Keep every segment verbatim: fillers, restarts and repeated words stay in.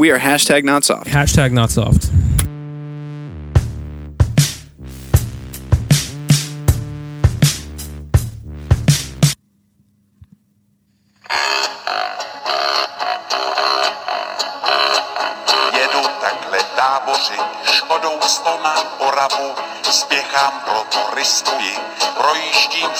We are hashtag not soft. Hashtag not soft.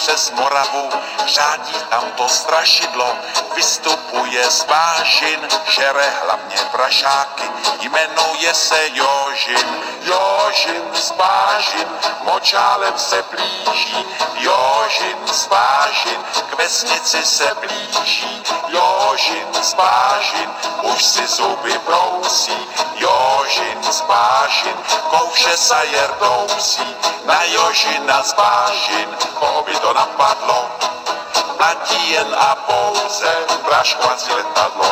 Přes Moravu řádí tamto strašidlo, vystupuje z bažin, šere hlavně prašáky, jmenuje se Jožin. Jožin z bažin, močálem se blíží, Jožin z bažin, k vesnici se blíží, Jožin z bažin, už si zuby brousí, Jožin z bažin, kouše sajer dousí, na Jožina z bažin, koho by to napadlo, platí jen a pouze praškovací letadlo.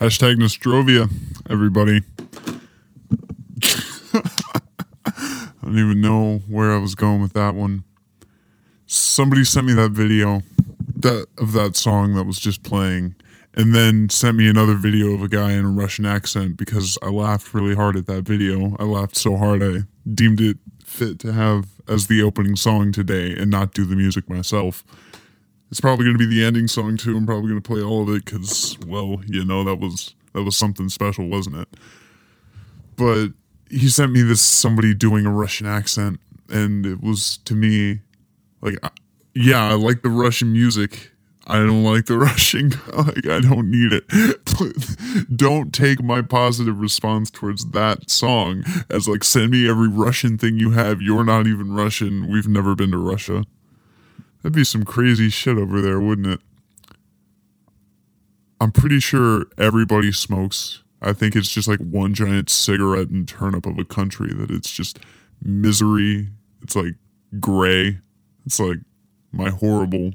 Hashtag Nostrovia, everybody. I don't even know where I was going with that one. Somebody sent me that video that of that song that was just playing, and then sent me another video of a guy in a Russian accent because I laughed really hard at that video. I laughed so hard I deemed it fit to have as the opening song today and not do the music myself. It's probably going to be the ending song, too. I'm probably going to play all of it because, well, you know, that was that was something special, wasn't it? But he sent me this somebody doing a Russian accent, and it was, to me, like, yeah, I like the Russian music. I don't like the Russian. Like, I don't need it. Don't take my positive response towards that song as, like, send me every Russian thing you have. You're not even Russian. We've never been to Russia. That'd be some crazy shit over there, wouldn't it? I'm pretty sure everybody smokes. I think it's just like one giant cigarette and turnip of a country that it's just misery. It's like gray. It's like my horrible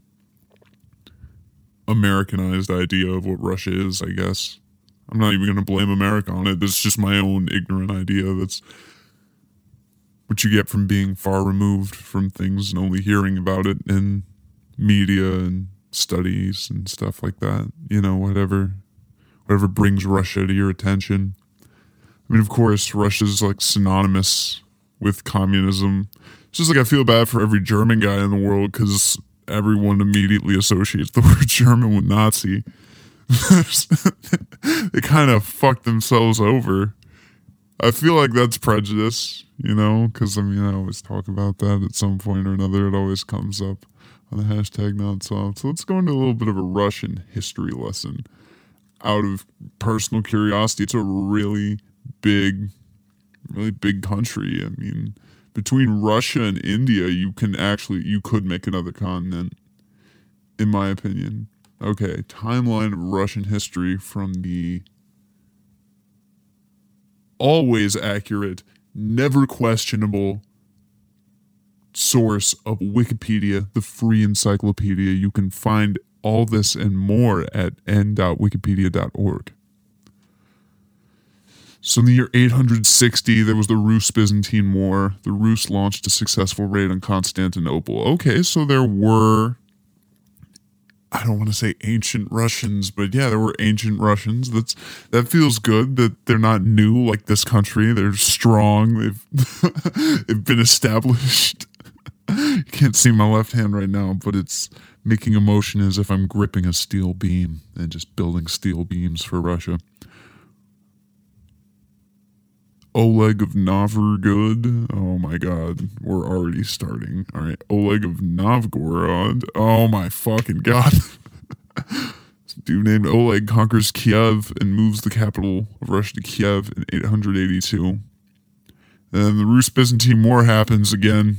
Americanized idea of what Russia is, I guess. I'm not even going to blame America on it. That's just my own ignorant idea. That's what you get from being far removed from things and only hearing about it in media and studies and stuff like that. You know, whatever, whatever brings Russia to your attention. I mean, of course, Russia's like synonymous with communism. It's just like I feel bad for every German guy in the world because everyone immediately associates the word German with Nazi. They kind of fuck themselves over. I feel like that's prejudice, you know, because, I mean, I always talk about that at some point or another. It always comes up on the hashtag not soft. So let's go into a little bit of a Russian history lesson out of personal curiosity. It's a really big, really big country. I mean, between Russia and India, you can actually, you could make another continent, in my opinion. Okay, timeline of Russian history from the always accurate, never questionable source of Wikipedia, the free encyclopedia. You can find all this and more at n dot wikipedia dot org. So in the year eight hundred sixty, there was the Rus-Byzantine War. The Rus launched a successful raid on Constantinople. Okay, so there were, I don't want to say ancient Russians, but yeah, there were ancient Russians. That's that feels good that they're not new like this country. They're strong. They've they've been established. You can't see my left hand right now, but it's making a motion as if I'm gripping a steel beam and just building steel beams for Russia. Oleg of Novgorod. Oh my God. We're already starting. All right. Oleg of Novgorod. Oh my fucking God. Dude named Oleg conquers Kiev and moves the capital of Russia to Kiev in eight hundred eighty-two. Then the Rus-Byzantine War happens again.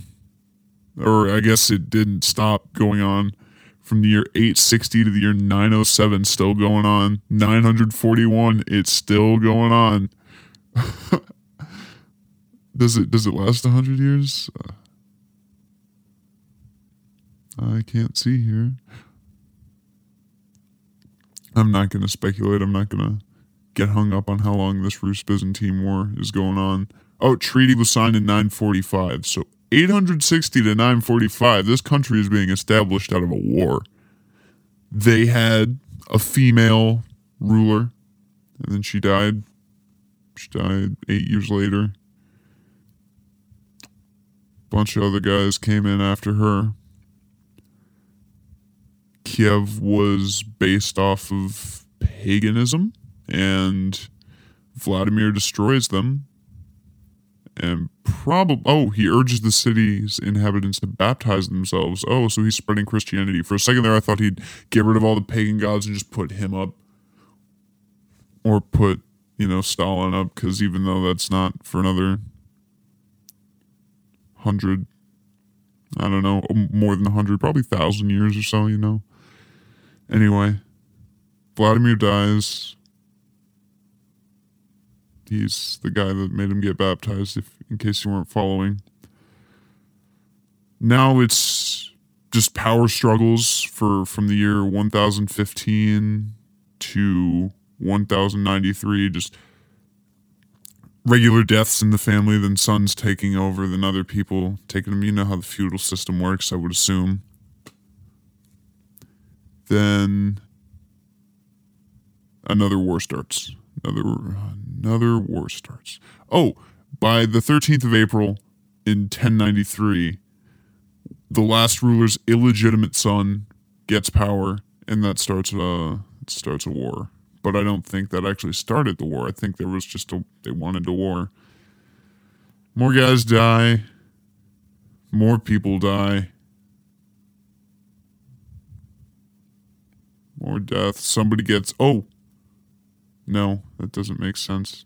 Or I guess it didn't stop going on from the year eight sixty to the year nine oh seven. Still going on. nine hundred forty-one. It's still going on. Does it does it last one hundred years? Uh, I can't see here. I'm not going to speculate. I'm not going to get hung up on how long this Rus-Byzantine War is going on. Oh, treaty was signed in nine forty-five, so eight sixty to nine forty-five, this country is being established out of a war. They had a female ruler, and then she died. She died eight years later. A bunch of other guys came in after her. Kiev was based off of paganism, and Vladimir destroys them. And probably, oh, he urges the city's inhabitants to baptize themselves. Oh, so he's spreading Christianity. For a second there, I thought he'd get rid of all the pagan gods and just put him up. Or put, you know, Stalin up, because even though that's not for another hundred, I don't know, more than a hundred, probably thousand years or so, you know. Anyway, Vladimir dies. He's the guy that made him get baptized, if in case you weren't following. Now it's just power struggles for from the year one thousand fifteen to one thousand ninety-three. Just regular deaths in the family, then sons taking over, then other people taking them. You know how the feudal system works, I would assume. Then another war starts. Another, another war starts. Oh, by the thirteenth of April in ten ninety-three, the last ruler's illegitimate son gets power, and that starts a it starts a war. But I don't think that actually started the war. I think there was just a they wanted a war. More guys die. More people die. More deaths. Somebody gets oh. No, that doesn't make sense.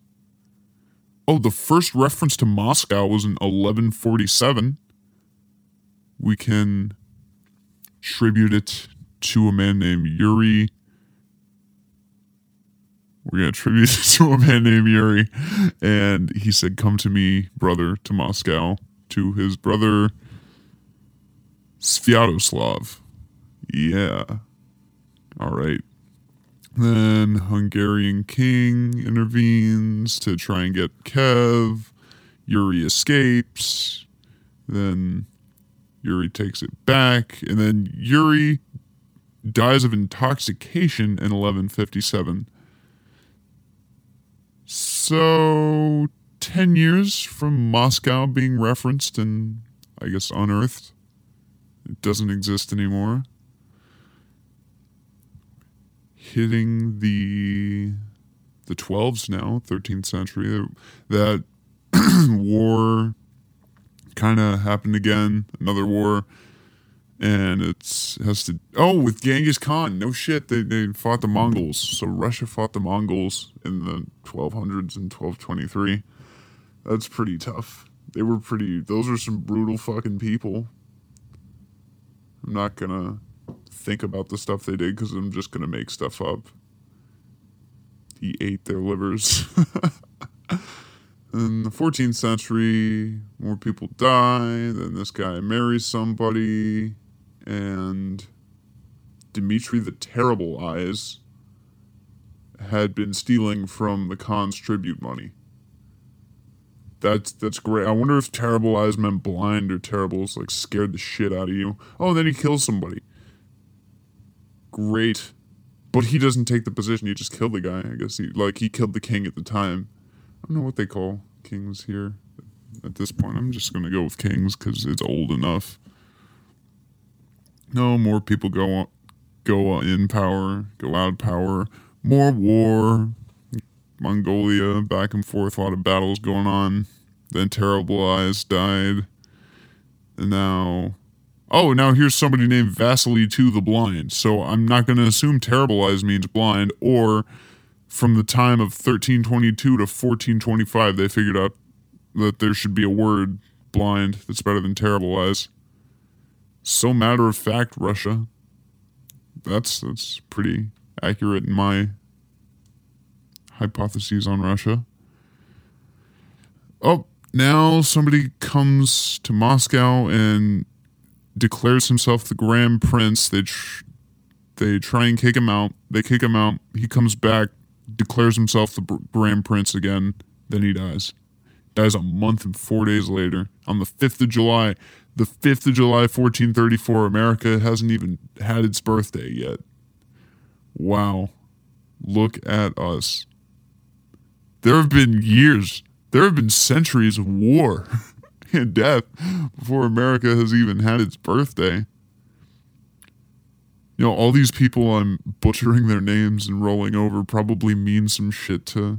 Oh, the first reference to Moscow was in eleven forty-seven. We can attribute it to a man named Yuri. We're going to attribute it to a man named Yuri. And he said, "Come to me, brother," to Moscow, to his brother Sviatoslav. Yeah. All right. Then Hungarian king intervenes to try and get Kiev. Yuri escapes. Then Yuri takes it back. And then Yuri dies of intoxication in eleven fifty-seven. So, ten years from Moscow being referenced and, I guess, unearthed. It doesn't exist anymore. Hitting the the twelves now, thirteenth century. That war kind of happened again, another war, and it's has to oh with Genghis Khan. No shit, they they fought the Mongols. So Russia fought the Mongols in the twelve hundreds and twelve twenty-three. That's pretty tough. They were pretty. Those are some brutal fucking people. I'm not gonna think about the stuff they did because I'm just going to make stuff up. He ate their livers. In the fourteenth century, more people die. Then this guy marries somebody. And Dimitri the Terrible Eyes had been stealing from the Khan's tribute money. That's that's great. I wonder if Terrible Eyes meant blind or terrible. It's like scared the shit out of you. Oh, then he kills somebody. Great, but he doesn't take the position. He just killed the guy. I guess he like he killed the king at the time. I don't know what they call kings here at this point. I'm just gonna go with kings because it's old enough. No more people go on, go in power, go out of power. More war, Mongolia back and forth. A lot of battles going on. Then Terrible Eyes died, and now. Oh, now here's somebody named Vasily to the Blind. So I'm not going to assume Terrible Eyes means blind, or from the time of thirteen twenty-two to fourteen twenty-five, they figured out that there should be a word, blind, that's better than Terrible Eyes. So matter of fact, Russia. That's, that's pretty accurate in my hypotheses on Russia. Oh, now somebody comes to Moscow and declares himself the Grand Prince. They tr- they try and kick him out. They kick him out. He comes back, declares himself the br- Grand Prince again. Then he dies. dies a month and four days later on the fifth of July. The fifth of July, fourteen thirty-four, America hasn't even had its birthday yet. Wow. Look at us. There have been years, there have been centuries of war and death before America has even had its birthday. You know, all these people I'm butchering their names and rolling over probably mean some shit to,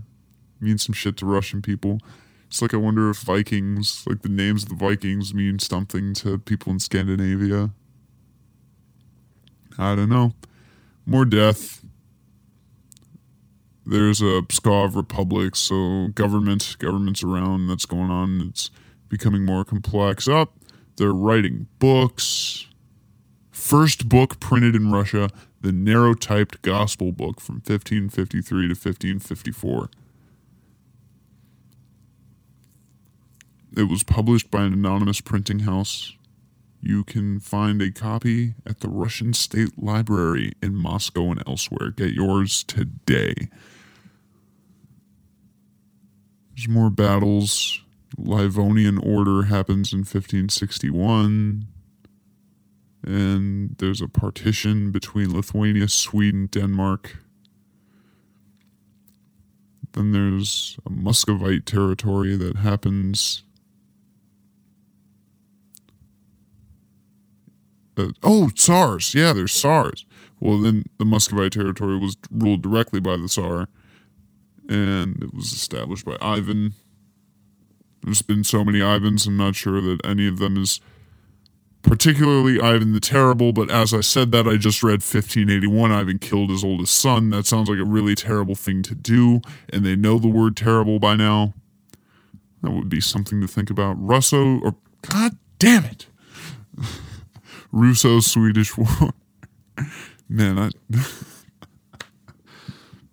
mean some shit to Russian people. It's like I wonder if Vikings, like the names of the Vikings mean something to people in Scandinavia. I don't know. More death. There's a Pskov Republic, so government, government's around, that's going on. It's becoming more complex. Up, oh, they're writing books. First book printed in Russia, the narrow-typed gospel book from fifteen fifty-three to fifteen fifty-four. It was published by an anonymous printing house. You can find a copy at the Russian State Library in Moscow and elsewhere. Get yours today. There's more battles. Livonian Order happens in fifteen sixty-one. And there's a partition between Lithuania, Sweden, Denmark. Then there's a Muscovite territory that happens... Uh, oh, Tsars. Yeah, there's Tsars. Well, then the Muscovite territory was ruled directly by the Tsar, and it was established by Ivan. There's been so many Ivans, I'm not sure that any of them is particularly Ivan the Terrible, but as I said that, I just read fifteen eighty-one, Ivan killed his oldest son. That sounds like a really terrible thing to do, and they know the word terrible by now. That would be something to think about. Russo, or God damn it! Russo-Swedish War. Man, I...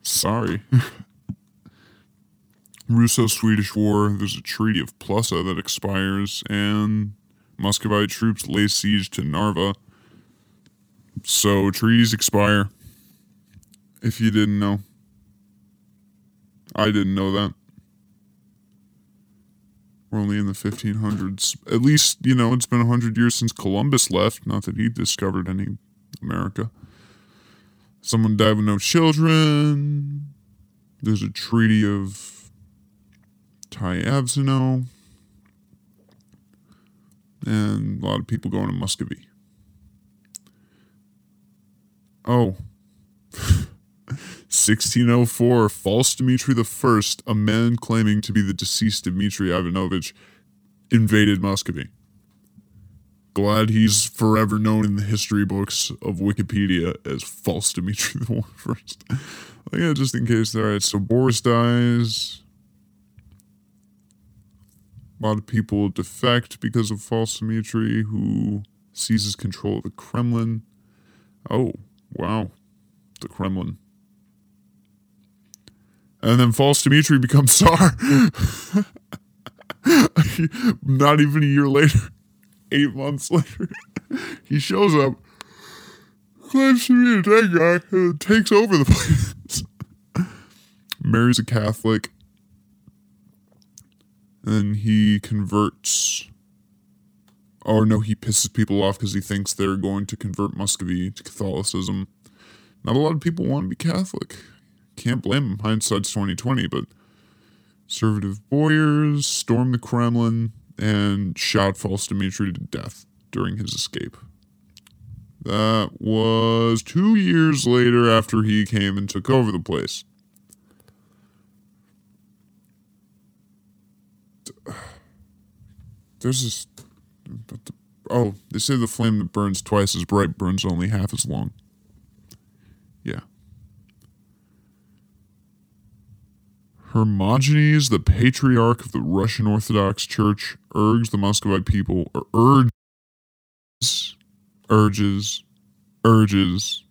Sorry. Russo-Swedish War. There's a Treaty of Plussa that expires, and Muscovite troops lay siege to Narva. So, treaties expire. If you didn't know. I didn't know that. We're only in the fifteen hundreds. At least, you know, it's been one hundred years since Columbus left. Not that he discovered any America. Someone died with no children. There's a treaty of Tyavzino. And a lot of people going to Muscovy. Oh. sixteen oh four, False Dmitry the First, a man claiming to be the deceased Dmitri Ivanovich, invaded Muscovy. Glad he's forever known in the history books of Wikipedia as False Dmitry the First. Like, yeah, just in case. All right, so Boris dies. A lot of people defect because of False Dmitry, who seizes control of the Kremlin. Oh, wow. The Kremlin. And then False Dmitry becomes Tsar. Not even a year later. Eight months later. He shows up. Claims to be a dead guy. And takes over the place. Marries a Catholic. And he converts. Or no, he pisses people off because he thinks they're going to convert Muscovy to Catholicism. Not a lot of people want to be Catholic. Can't blame him. Hindsight's twenty twenty, but conservative boyars storm the Kremlin and shot False Dmitry to death during his escape. That was two years later after he came and took over the place. There's this... Oh, they say the flame that burns twice as bright burns only half as long. Yeah. Hermogenes, the patriarch of the Russian Orthodox Church, urges the Muscovite people, or urges, urges, urges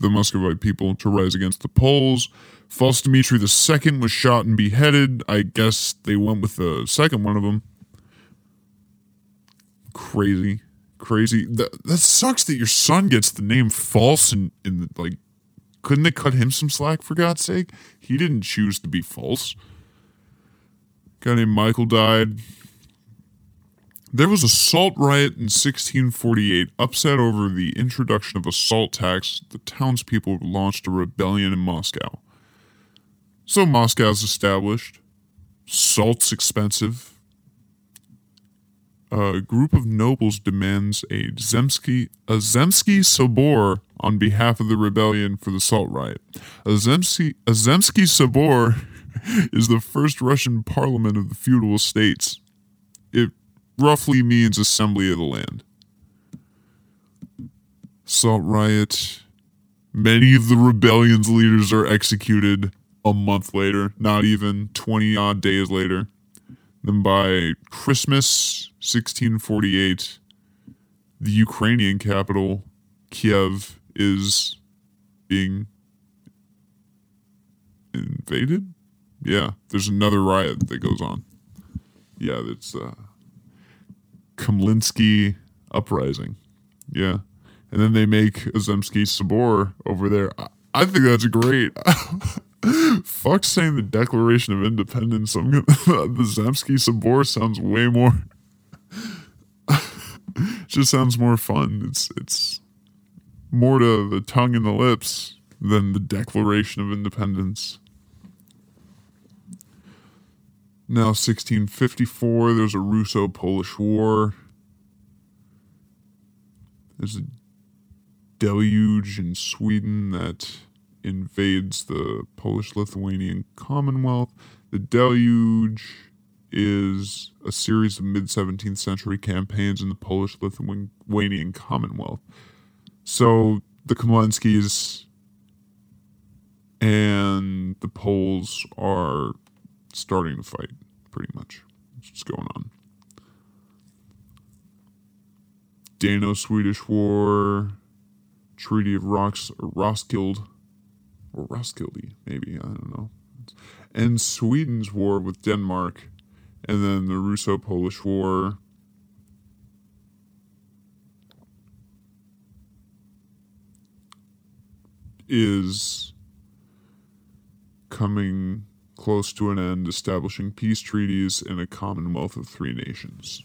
the Muscovite people to rise against the Poles. False Dmitry the Second was shot and beheaded. I guess they went with the second one of them. Crazy, crazy. That, that sucks that your son gets the name False in, in the, like, Couldn't they cut him some slack, for God's sake? He didn't choose to be false. A guy named Michael died. There was a salt riot in sixteen forty-eight, upset over the introduction of a salt tax. The townspeople launched a rebellion in Moscow. So Moscow's established. Salt's expensive. A group of nobles demands a Zemsky, a Zemsky Sobor on behalf of the rebellion for the salt riot. A Zemsky, a Zemsky Sobor is the first Russian parliament of the feudal states. It roughly means assembly of the land. Salt riot. Many of the rebellion's leaders are executed a month later, not even twenty-odd days later. Then by Christmas sixteen forty-eight, the Ukrainian capital, Kiev, is being invaded? Yeah, there's another riot that goes on. Yeah, that's uh, Kremlinsky uprising. Yeah. And then they make a Zemsky Sobor over there. I, I think that's great. Fuck saying the Declaration of Independence. I'm gonna, the Zemsky Sobor sounds way more... just sounds more fun. It's it's more to the tongue and the lips than the Declaration of Independence. Now sixteen fifty-four, there's a Russo-Polish War. There's a deluge in Sweden that invades the Polish-Lithuanian Commonwealth. The deluge is a series of mid-seventeenth century campaigns in the Polish-Lithuanian Commonwealth. So the Kmelinskys and the Poles are starting to fight, pretty much. That's what's going on. Dano-Swedish War, Treaty of Rocks, or Roskilde, or Roskilde, maybe, I don't know. And Sweden's war with Denmark, and then the Russo-Polish War. Is coming close to an end, establishing peace treaties in a commonwealth of three nations.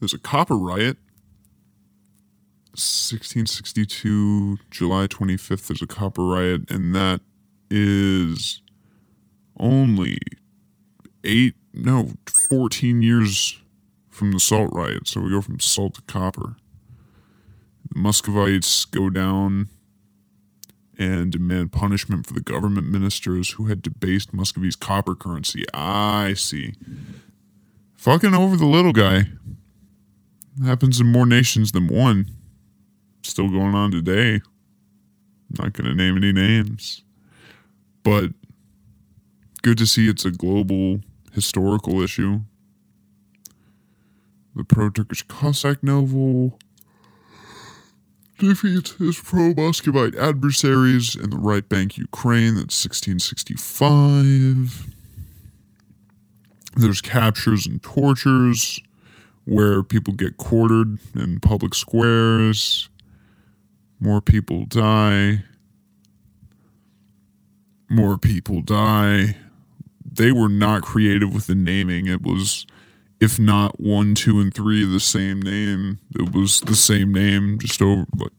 There's a Copper Riot. sixteen sixty-two, July twenty-fifth, there's a Copper Riot, and that is only eight, no, fourteen years from the Salt Riot. So we go from salt to copper. The Muscovites go down and demand punishment for the government ministers who had debased Muscovy's copper currency. I see. Fucking over the little guy. Happens in more nations than one. Still going on today. I'm not going to name any names. But good to see it's a global historical issue. The pro-Turkish Cossack novel defeats his pro-Muscovite adversaries in the right bank Ukraine. That's sixteen sixty-five. There's captures and tortures where people get quartered in public squares. More people die. More people die. They were not creative with the naming. It was, if not one, two, and three, the same name. It was the same name, just over, like,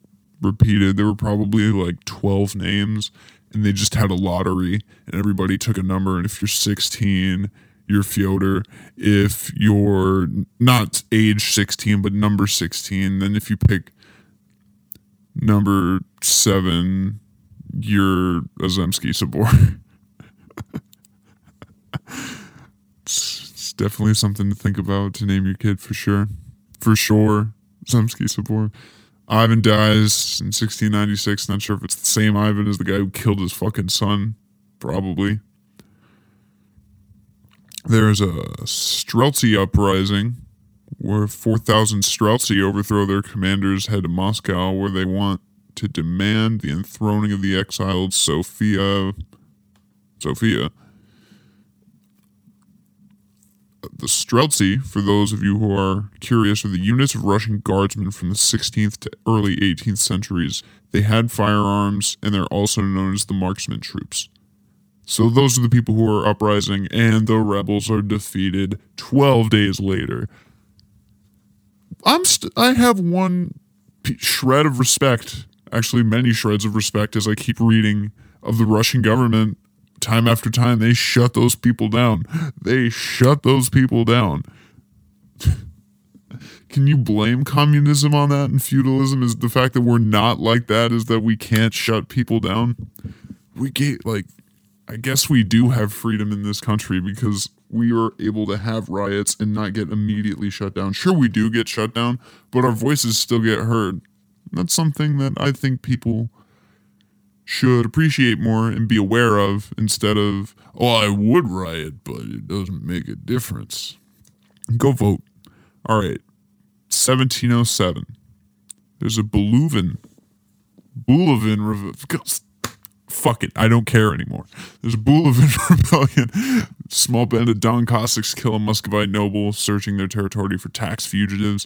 repeated. There were probably like twelve names, and they just had a lottery, and everybody took a number. And if you're sixteen, you're Fyodor. If you're not age sixteen, but number sixteen, then if you pick number seven, you're a Zemsky Sobor. it's, it's definitely something to think about, to name your kid for sure. For sure, Zemsky Sobor. Ivan dies in sixteen ninety-six. Not sure if it's the same Ivan as the guy who killed his fucking son. Probably. There's a Streltsy uprising, where four thousand Streltsy overthrow their commanders, head to Moscow, where they want to demand the enthroning of the exiled Sophia. Sophia. the Streltsy, for those of you who are curious, are the units of Russian guardsmen from the sixteenth to early eighteenth centuries. They had firearms, and they're also known as the marksman troops. So those are the people who are uprising, and the rebels are defeated twelve days later. I'm st- I have one p- shred of respect, actually many shreds of respect, as I keep reading of the Russian government. Time after time, they shut those people down. They shut those people down. Can you blame communism on that? And feudalism is the fact that we're not like that, is that we can't shut people down. We get, like, I guess we do have freedom in this country because we are able to have riots and not get immediately shut down. Sure, we do get shut down, but our voices still get heard. That's something that I think people should appreciate more and be aware of, instead of, oh, I would riot, but it doesn't make a difference. Go vote. All right. seventeen oh seven. There's a Bulavin. Bulavin rebellion. Fuck it. I don't care anymore. There's a Bulavin rebellion. Small band of Don Cossacks kill a Muscovite noble searching their territory for tax fugitives.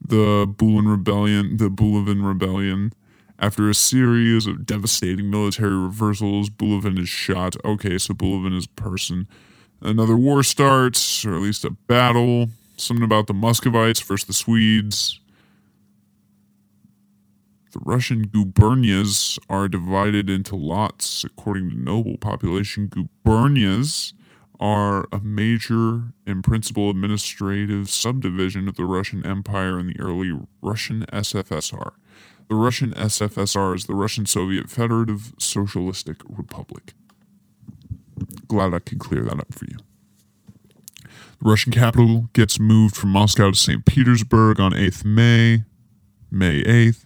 The Bulavin rebellion. The Bulavin rebellion. After a series of devastating military reversals, Bulavin is shot. Okay, so Bulavin is a person. Another war starts, or at least a battle. Something about the Muscovites versus the Swedes. The Russian Gubernias are divided into lots according to noble population. Gubernias are a major and principal administrative subdivision of the Russian Empire in the early Russian S F S R. The Russian S F S R is the Russian Soviet Federative Socialistic Republic. Glad I could clear that up for you. The Russian capital gets moved from Moscow to Saint Petersburg on eighth of May. May eighth.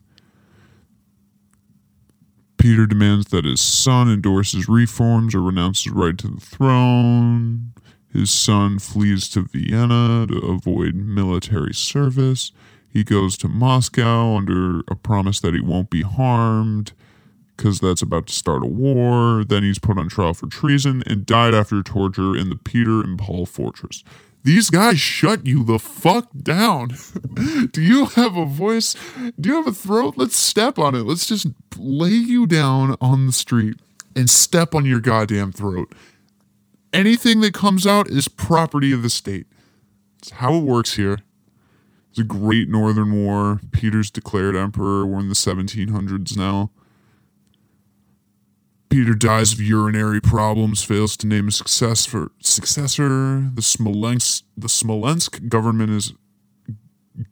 Peter demands that his son endorse his reforms or renounce his right to the throne. His son flees to Vienna to avoid military service. He goes to Moscow under a promise that he won't be harmed because that's about to start a war. Then he's put on trial for treason and died after torture in the Peter and Paul fortress. These guys shut you the fuck down. Do you have a voice? Do you have a throat? Let's step on it. Let's just lay you down on the street and step on your goddamn throat. Anything that comes out is property of the state. It's how it works here. It's a great northern war. Peter's declared emperor. We're in the seventeen hundreds now. Peter dies of urinary problems, fails to name a successor. The Smolensk, the Smolensk government is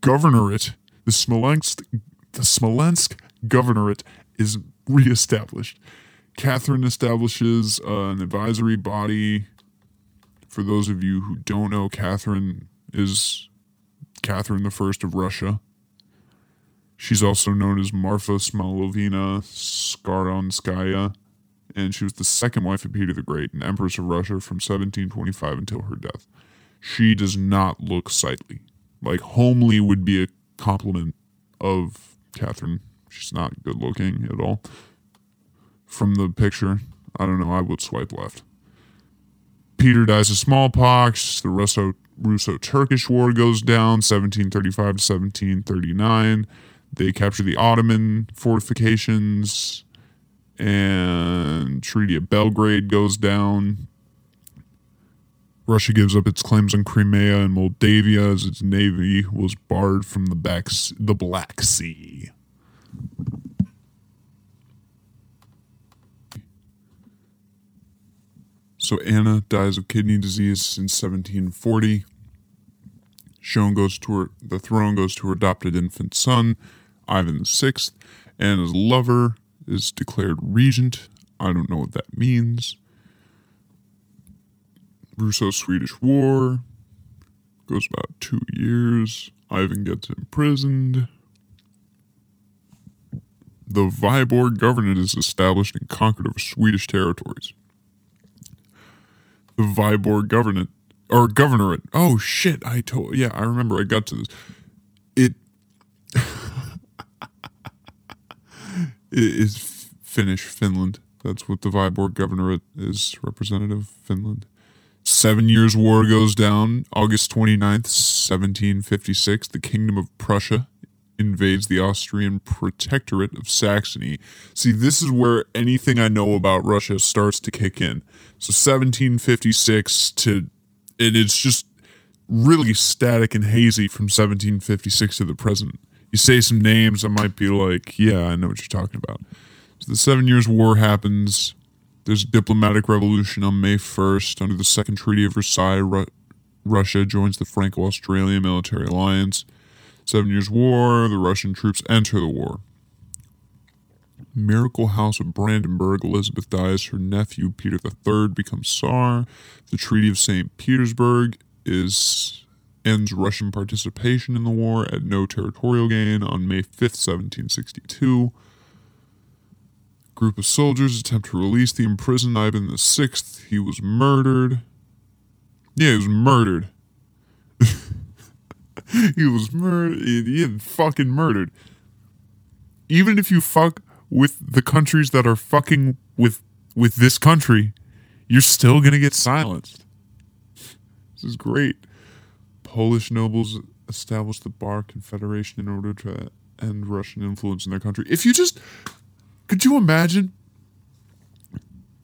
governorate. The Smolensk, the Smolensk governorate is reestablished. Catherine establishes uh, an advisory body. For those of you who don't know, Catherine is Catherine the First of Russia. She's also known as Marfa Smolovina Skaronskaya, and she was the second wife of Peter the Great and Empress of Russia from seventeen twenty-five until her death. She does not look sightly. Like, homely would be a compliment of Catherine. She's not good looking at all. From the picture, I don't know, I would swipe left. Peter dies of smallpox. The Russo Russo-Turkish War goes down, seventeen thirty-five to seventeen thirty-nine. They capture the Ottoman fortifications, and Treaty of Belgrade goes down. Russia gives up its claims on Crimea and Moldavia as its navy was barred from the back, the Black Sea. So Anna dies of kidney disease in seventeen forty. Sean goes to her, the throne goes to her adopted infant son, Ivan the Sixth. Anna's lover is declared regent. I don't know what that means. Russo-Swedish War goes about two years. Ivan gets imprisoned. The Vyborg Governorate is established and conquered over Swedish territories. The Vyborg Governorate, or Governorate. Oh, shit, I told, yeah, I remember I got to this. It, it is Finnish Finland. That's what the Vyborg Governorate is, representative of Finland. Seven Years' War goes down. August twenty-ninth, seventeen fifty-six, the Kingdom of Prussia invades the Austrian protectorate of Saxony. See, this is where anything I know about Russia starts to kick in. So seventeen fifty-six to... And it's just really static and hazy from seventeen fifty-six to the present. You say some names, I might be like, yeah, I know what you're talking about. So the Seven Years' War happens. There's a diplomatic revolution on May first. Under the Second Treaty of Versailles, Ru- Russia joins the Franco-Australian military alliance. Seven Years' War, the Russian troops enter the war. Miracle House of Brandenburg, Elizabeth dies, her nephew Peter the Third becomes Tsar. The Treaty of Saint Petersburg is ends Russian participation in the war at no territorial gain on May fifth, seventeen sixty-two. A group of soldiers attempt to release the imprisoned Ivan the Sixth. He was murdered. Yeah, he was murdered. He was murdered. He had fucking murdered. Even if you fuck with the countries that are fucking with with this country, you're still going to get silenced. This is great. Polish nobles established the Bar Confederation in order to end Russian influence in their country. If you just... Could you imagine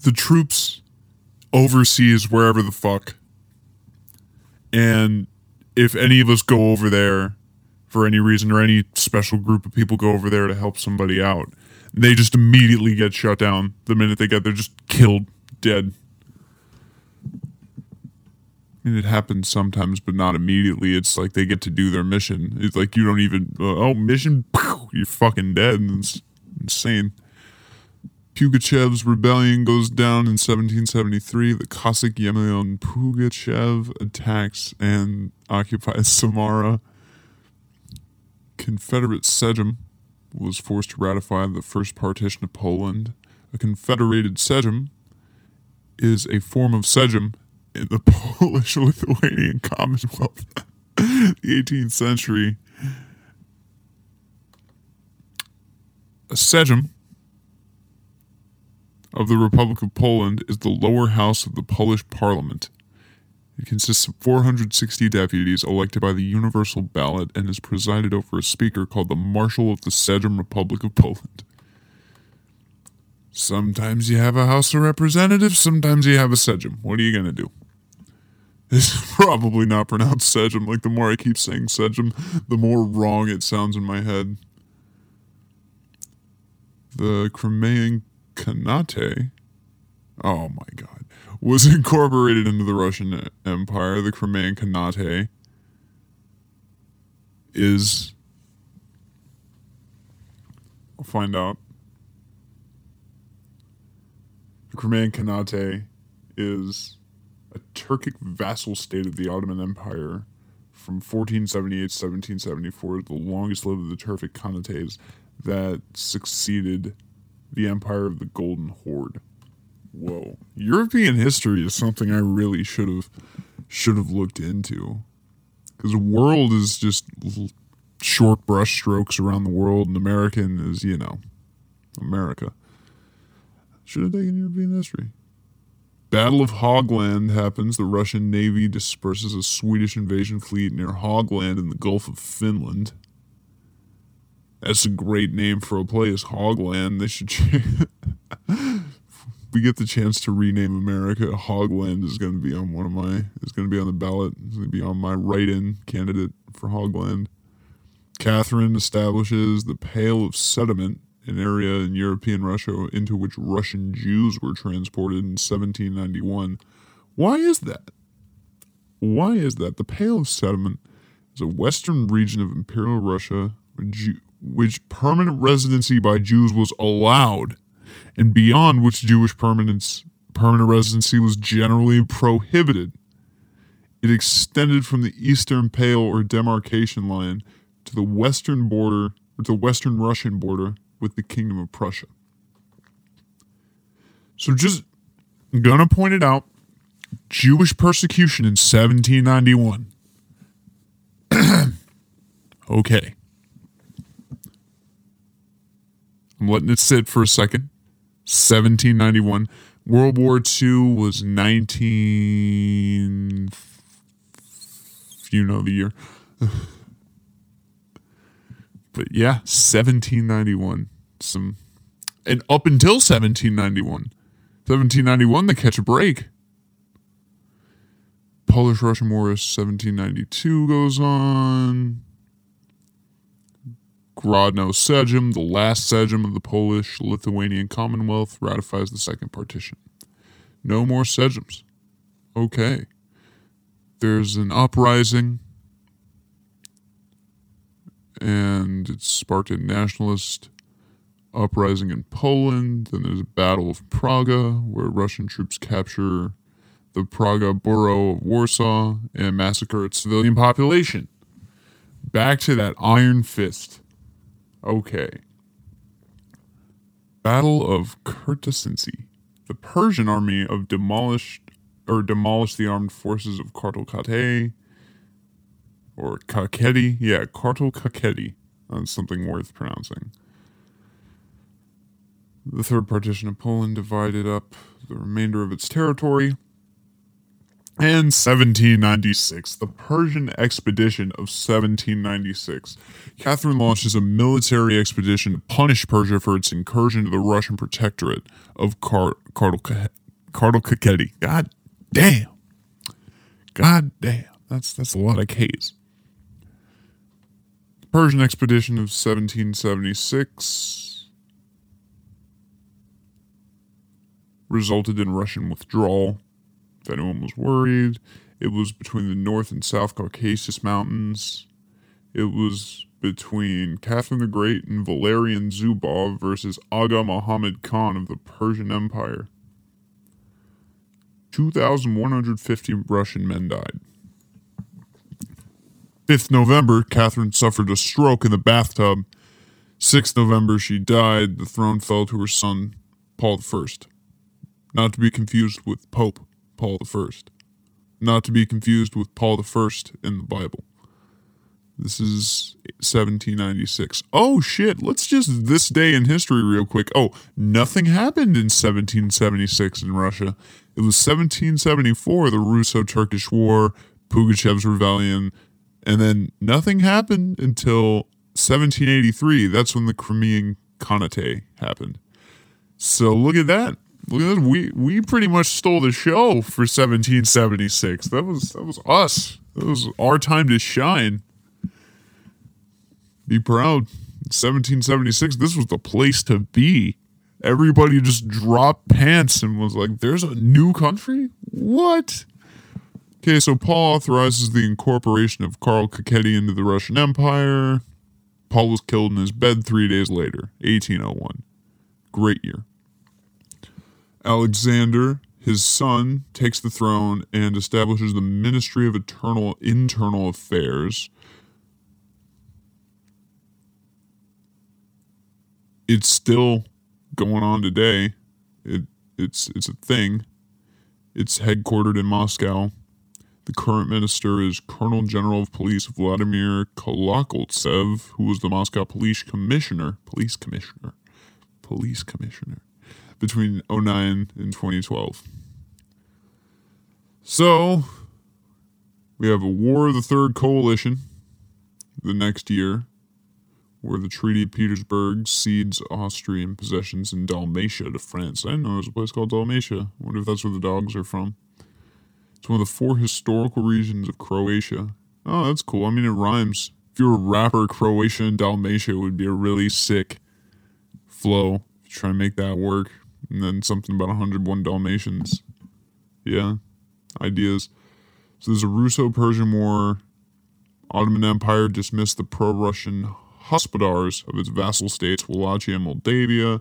the troops overseas, wherever the fuck, and if any of us go over there for any reason or any special group of people go over there to help somebody out, they just immediately get shut down the minute they get there, just killed, dead. And it happens sometimes, but not immediately. It's like they get to do their mission. It's like you don't even, uh, oh, mission, pow, you're fucking dead. And it's insane. Pugachev's rebellion goes down in seventeen seventy-three. The Cossack Yemelyan Pugachev attacks and occupies Samara. Confederate Sejm was forced to ratify the first partition of Poland. A confederated Sejm is a form of Sejm in the Polish-Lithuanian Commonwealth. The eighteenth century. A Sejm of the Republic of Poland is the lower house of the Polish parliament. It consists of four hundred sixty deputies elected by the universal ballot and is presided over a speaker called the Marshal of the Sejm Republic of Poland. Sometimes you have a House of Representatives, sometimes you have a Sejm. What are you going to do? It's probably not pronounced Sejm. Like, the more I keep saying Sejm, the more wrong it sounds in my head. The Crimean Khanate, oh my god, was incorporated into the Russian Empire. The Crimean Khanate is, I'll find out. The Crimean Khanate is a Turkic vassal state of the Ottoman Empire from fourteen seventy-eight to seventeen seventy-four, the longest lived of the Turkic Khanates that succeeded the Empire of the Golden Horde. Whoa. European history is something I really should have should have looked into. Because the world is just short brush strokes around the world, and American is, you know, America. Should have taken European history. Battle of Hogland happens. The Russian Navy disperses a Swedish invasion fleet near Hogland in the Gulf of Finland. That's a great name for a place, Hogland. They should change. We get the chance to rename America. Hogland is going to be on one of my. It's going to be on the ballot. It's going to be on my write-in candidate for Hogland. Catherine establishes the Pale of Sediment, an area in European Russia into which Russian Jews were transported in seventeen ninety-one. Why is that? Why is that? The Pale of Sediment is a western region of Imperial Russia where Jews, which permanent residency by Jews was allowed, and beyond which Jewish permanence, permanent residency was generally prohibited. It extended from the eastern Pale or demarcation line to the western border, or to the western Russian border with the Kingdom of Prussia. So just gonna point it out, Jewish persecution in seventeen ninety-one. Okay. I'm letting it sit for a second. seventeen ninety-one. World War Two was nineteen, you know the year. But yeah, seventeen ninety-one. Some, and up until seventeen ninety-one. seventeen ninety-one, they catch a break. Polish-Russian War of seventeen ninety-two goes on. Grodno Sejm, the last Sejm of the Polish-Lithuanian Commonwealth, ratifies the Second Partition. No more Sejms. Okay. There's an uprising, and it sparked a nationalist uprising in Poland. Then there's a Battle of Praga, where Russian troops capture the Praga borough of Warsaw and massacre its civilian population. Back to that Iron Fist. Okay. Battle of Kurtusinsi. The Persian army of demolished or demolished the armed forces of Kartalkate or Kakheti. Yeah, Kartalkate. That's something worth pronouncing. The Third Partition of Poland divided up the remainder of its territory. And seventeen ninety-six, the Persian expedition of seventeen ninety-six. Catherine launches a military expedition to punish Persia for its incursion to the Russian protectorate of Kartalkate. God damn. God damn. That's, that's a lot of Ks. Persian expedition of seventeen seventy-six. Resulted in Russian withdrawal. If anyone was worried, it was between the North and South Caucasus Mountains. It was between Catherine the Great and Valerian Zubov versus Aga Muhammad Khan of the Persian Empire. two thousand one hundred fifty Russian men died. fifth of November, Catherine suffered a stroke in the bathtub. sixth of November, she died. The throne fell to her son, Paul the First. Not to be confused with Pope Paul the First. Not to be confused with Paul the First in the Bible. This is seventeen ninety-six. Oh, shit. Let's just this day in history real quick. Oh, nothing happened in seventeen seventy-six in Russia. It was seventeen seventy-four, the Russo-Turkish War, Pugachev's rebellion, and then nothing happened until seventeen eighty-three. That's when the Crimean Khanate happened. So look at that. Look at this. We we pretty much stole the show for seventeen seventy-six. That was that was us. That was our time to shine. Be proud. seventeen seventy-six. This was the place to be. Everybody just dropped pants and was like, "There's a new country? What?" Okay, so Paul authorizes the incorporation of Kartalkate into the Russian Empire. Paul was killed in his bed three days later, eighteen oh one. Great year. Alexander, his son, takes the throne and establishes the Ministry of Eternal Internal Affairs. It's still going on today. It it's it's a thing. It's headquartered in Moscow. The current minister is Colonel General of Police Vladimir Kolokoltsev, who was the Moscow Police Commissioner. Police Commissioner. Police Commissioner. Between oh nine and twenty twelve. So, we have a War of the Third Coalition the next year, where the Treaty of Petersburg cedes Austrian possessions in Dalmatia to France. I didn't know there was a place called Dalmatia. I wonder if that's where the dogs are from. It's one of the four historical regions of Croatia. Oh, that's cool. I mean, it rhymes. If you were a rapper, Croatia and Dalmatia would be a really sick flow. Try to make that work. And then something about one hundred one Dalmatians. Yeah. Ideas. So there's a Russo-Persian War. Ottoman Empire dismissed the pro-Russian hospodars of its vassal states, Wallachia and Moldavia.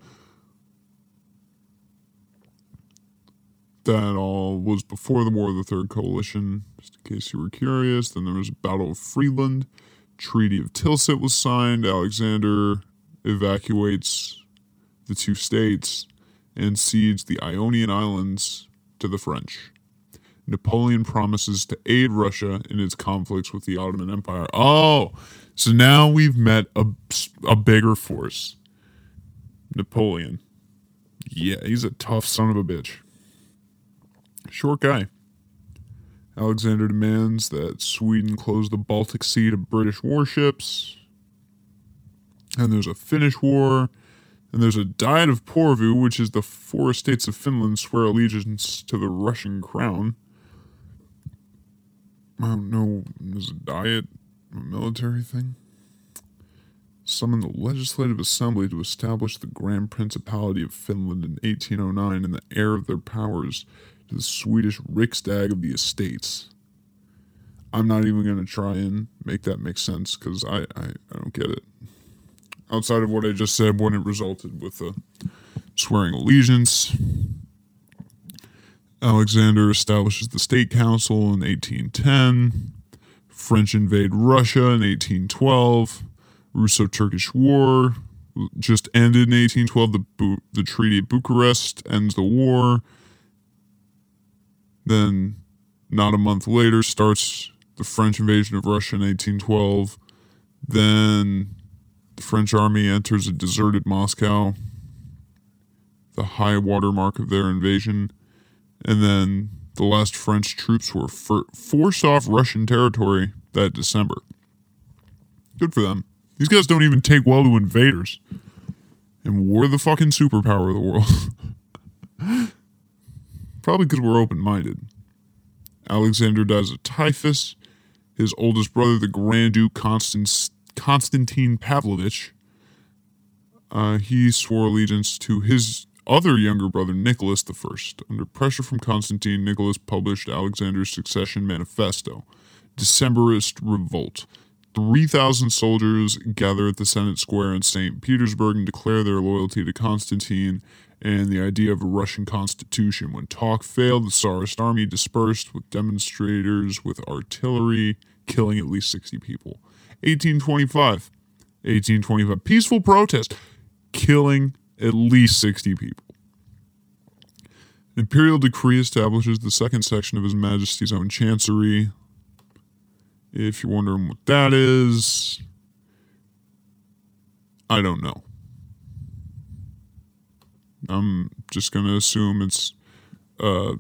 That all was before the War of the Third Coalition, just in case you were curious. Then there was a Battle of Friedland. Treaty of Tilsit was signed. Alexander evacuates the two states, and cedes the Ionian Islands to the French. Napoleon promises to aid Russia in its conflicts with the Ottoman Empire. Oh, so now we've met a, a bigger force. Napoleon. Yeah, he's a tough son of a bitch. Short guy. Alexander demands that Sweden close the Baltic Sea to British warships. And there's a Finnish war. And there's a Diet of Porvoo, which is the four estates of Finland swear allegiance to the Russian crown. I don't know. Is a diet a military thing? Summon the Legislative Assembly to establish the Grand Principality of Finland in eighteen oh nine and the heir of their powers to the Swedish Riksdag of the Estates. I'm not even going to try and make that make sense, because I, I, I don't get it. Outside of what I just said, when it resulted with the swearing allegiance, Alexander establishes the State Council in eighteen ten, French invade Russia in eighteen twelve, Russo-Turkish War just ended in eighteen twelve, the, Bu- the Treaty of Bucharest ends the war, then not a month later starts the French invasion of Russia in eighteen twelve, then the French army enters a deserted Moscow, the high watermark of their invasion, and then the last French troops were for- forced off Russian territory that December. Good for them. These guys don't even take well to invaders. And we're the fucking superpower of the world. Probably because we're open-minded. Alexander dies of typhus. His oldest brother, the Grand Duke Constant- Constantine Pavlovich, uh, he swore allegiance to his other younger brother, Nicholas the First. Under pressure from Constantine, Nicholas published Alexander's Succession Manifesto, Decemberist Revolt. three thousand soldiers gather at the Senate Square in Saint Petersburg and declare their loyalty to Constantine and the idea of a Russian constitution. When talk failed, the Tsarist army dispersed with demonstrators with artillery, killing at least sixty people. eighteen twenty-five. eighteen twenty-five. Peaceful protest, killing at least sixty people. An imperial decree establishes the second section of His Majesty's own chancery. If you're wondering what that is, I don't know. I'm just going to assume it's a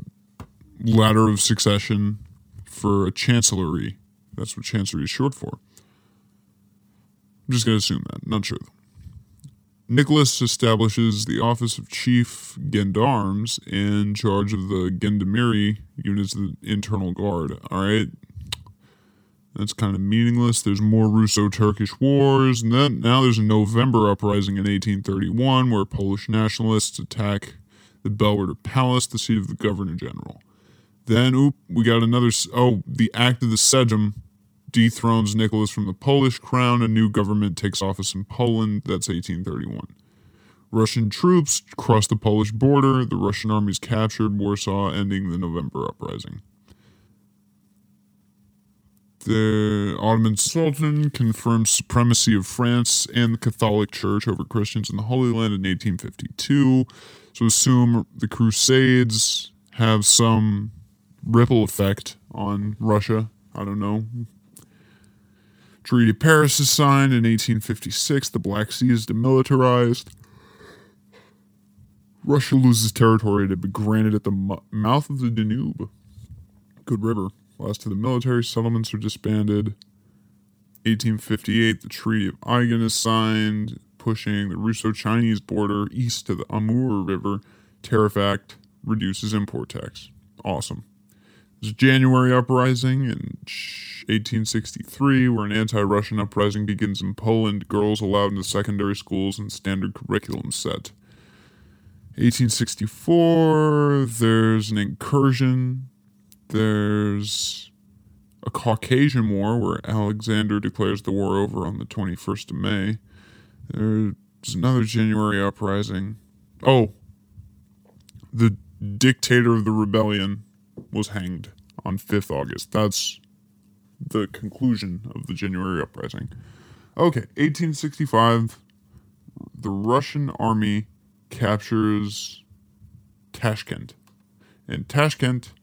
ladder of succession for a chancellery. That's what chancery is short for. I'm just going to assume that. Not sure, though. Nicholas establishes the office of chief gendarmes in charge of the gendarmerie units of the internal guard. All right. That's kind of meaningless. There's more Russo-Turkish wars. And then now there's a November uprising in eighteen thirty-one where Polish nationalists attack the Belvedere Palace, the seat of the governor-general. Then, oop, we got another... Oh, the Act of the Sejm dethrones Nicholas from the Polish crown. A new government takes office in Poland. That's eighteen thirty-one. Russian troops cross the Polish border. The Russian armies captured Warsaw, ending the November uprising. The Ottoman Sultan confirms supremacy of France and the Catholic Church over Christians in the Holy Land in eighteen fifty-two. So assume the Crusades have some ripple effect on Russia. I don't know. Treaty of Paris is signed in eighteen fifty-six. The Black Sea is demilitarized. Russia loses territory to be granted at the m- mouth of the Danube. Good river. Last to the military settlements are disbanded. eighteen fifty-eight, the Treaty of Aigen is signed, pushing the Russo-Chinese border east to the Amur River. Tariff Act reduces import tax. Awesome. There's January uprising in eighteen sixty-three, where an anti-Russian uprising begins in Poland. Girls allowed into secondary schools and standard curriculum set. eighteen sixty-four, there's an incursion. There's a Caucasian War where Alexander declares the war over on the twenty-first of May. There's another January uprising. Oh, the dictator of the rebellion was hanged on fifth of August. That's the conclusion of the January uprising. Okay, eighteen sixty-five, the Russian army captures Tashkent. And Tashkent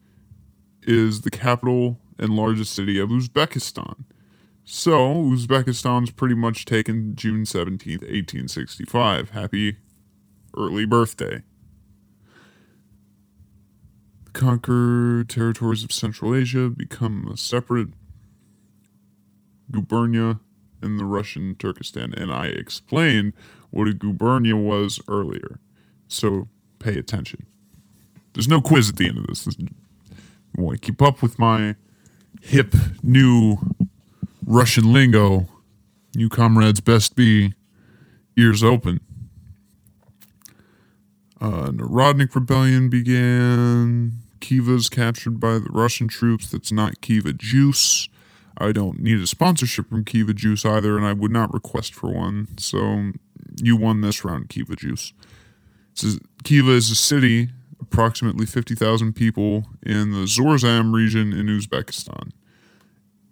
is the capital and largest city of Uzbekistan. So, Uzbekistan's pretty much taken June seventeenth, eighteen sixty-five. Happy early birthday. conquer territories of Central Asia, become a separate gubernia in the Russian Turkestan. And I explained what a gubernia was earlier. So pay attention. There's no quiz at the end of this. This I want to keep up with my hip new Russian lingo. You comrades best be ears open. Uh, Narodnik rebellion began. Kiev's captured by the Russian troops. That's not Kiva juice. I don't need a sponsorship from Kiva juice either, and I would not request for one. So you won this round, Kiva juice. Says, Kiva is a city, approximately fifty thousand people, in the Zorzam region in Uzbekistan.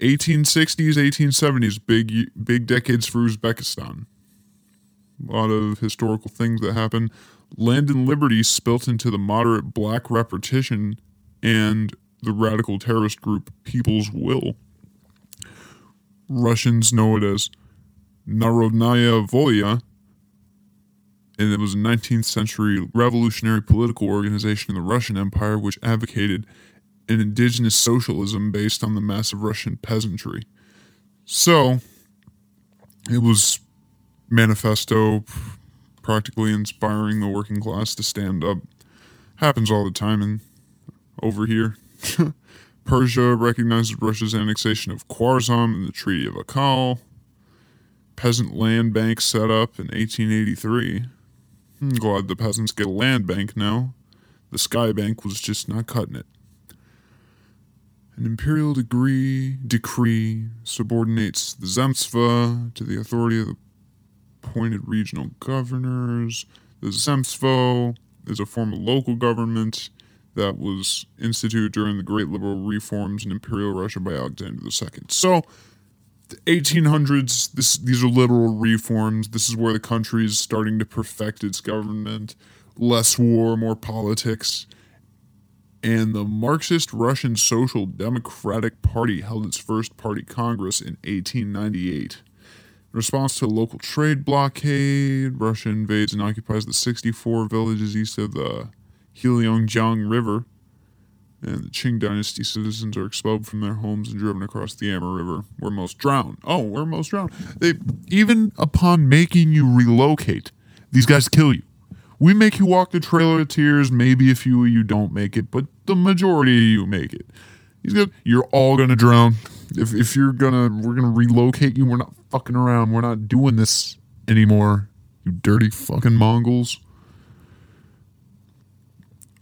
eighteen sixties, eighteen seventies, big big decades for Uzbekistan. A lot of historical things that happen. Land and liberty spilt into the moderate black repetition and the radical terrorist group People's Will. Russians know it as Narodnaya Volya, and it was a nineteenth century revolutionary political organization in the Russian Empire which advocated an indigenous socialism based on the mass of Russian peasantry. So, it was manifesto practically inspiring the working class to stand up. Happens all the time in over here. Persia recognizes Russia's annexation of Khwarazm in the Treaty of Akkal. Peasant land bank set up in eighteen eighty-three. I'm glad the peasants get a land bank now. The Sky Bank was just not cutting it. An imperial degree, decree subordinates the Zemstva to the authority of the appointed regional governors. The Zemstvo is a form of local government that was instituted during the Great Liberal Reforms in Imperial Russia by Alexander the Second. So, the eighteen hundreds, this, these are liberal reforms. This is where the country is starting to perfect its government. Less war, more politics. And the Marxist Russian Social Democratic Party held its first party congress in eighteen ninety-eight. In response to a local trade blockade, Russia invades and occupies the sixty-four villages east of the Heilongjiang River, and the Qing Dynasty citizens are expelled from their homes and driven across the Amur River, where most drown. Oh, where most drown. They, even upon making you relocate, these guys kill you. We make you walk the Trail of Tears. Maybe a few of you don't make it, but the majority of you make it. He's gonna, you're all going to drown. If if you're gonna, we're gonna relocate you. We're not fucking around. We're not doing this anymore. You dirty fucking Mongols.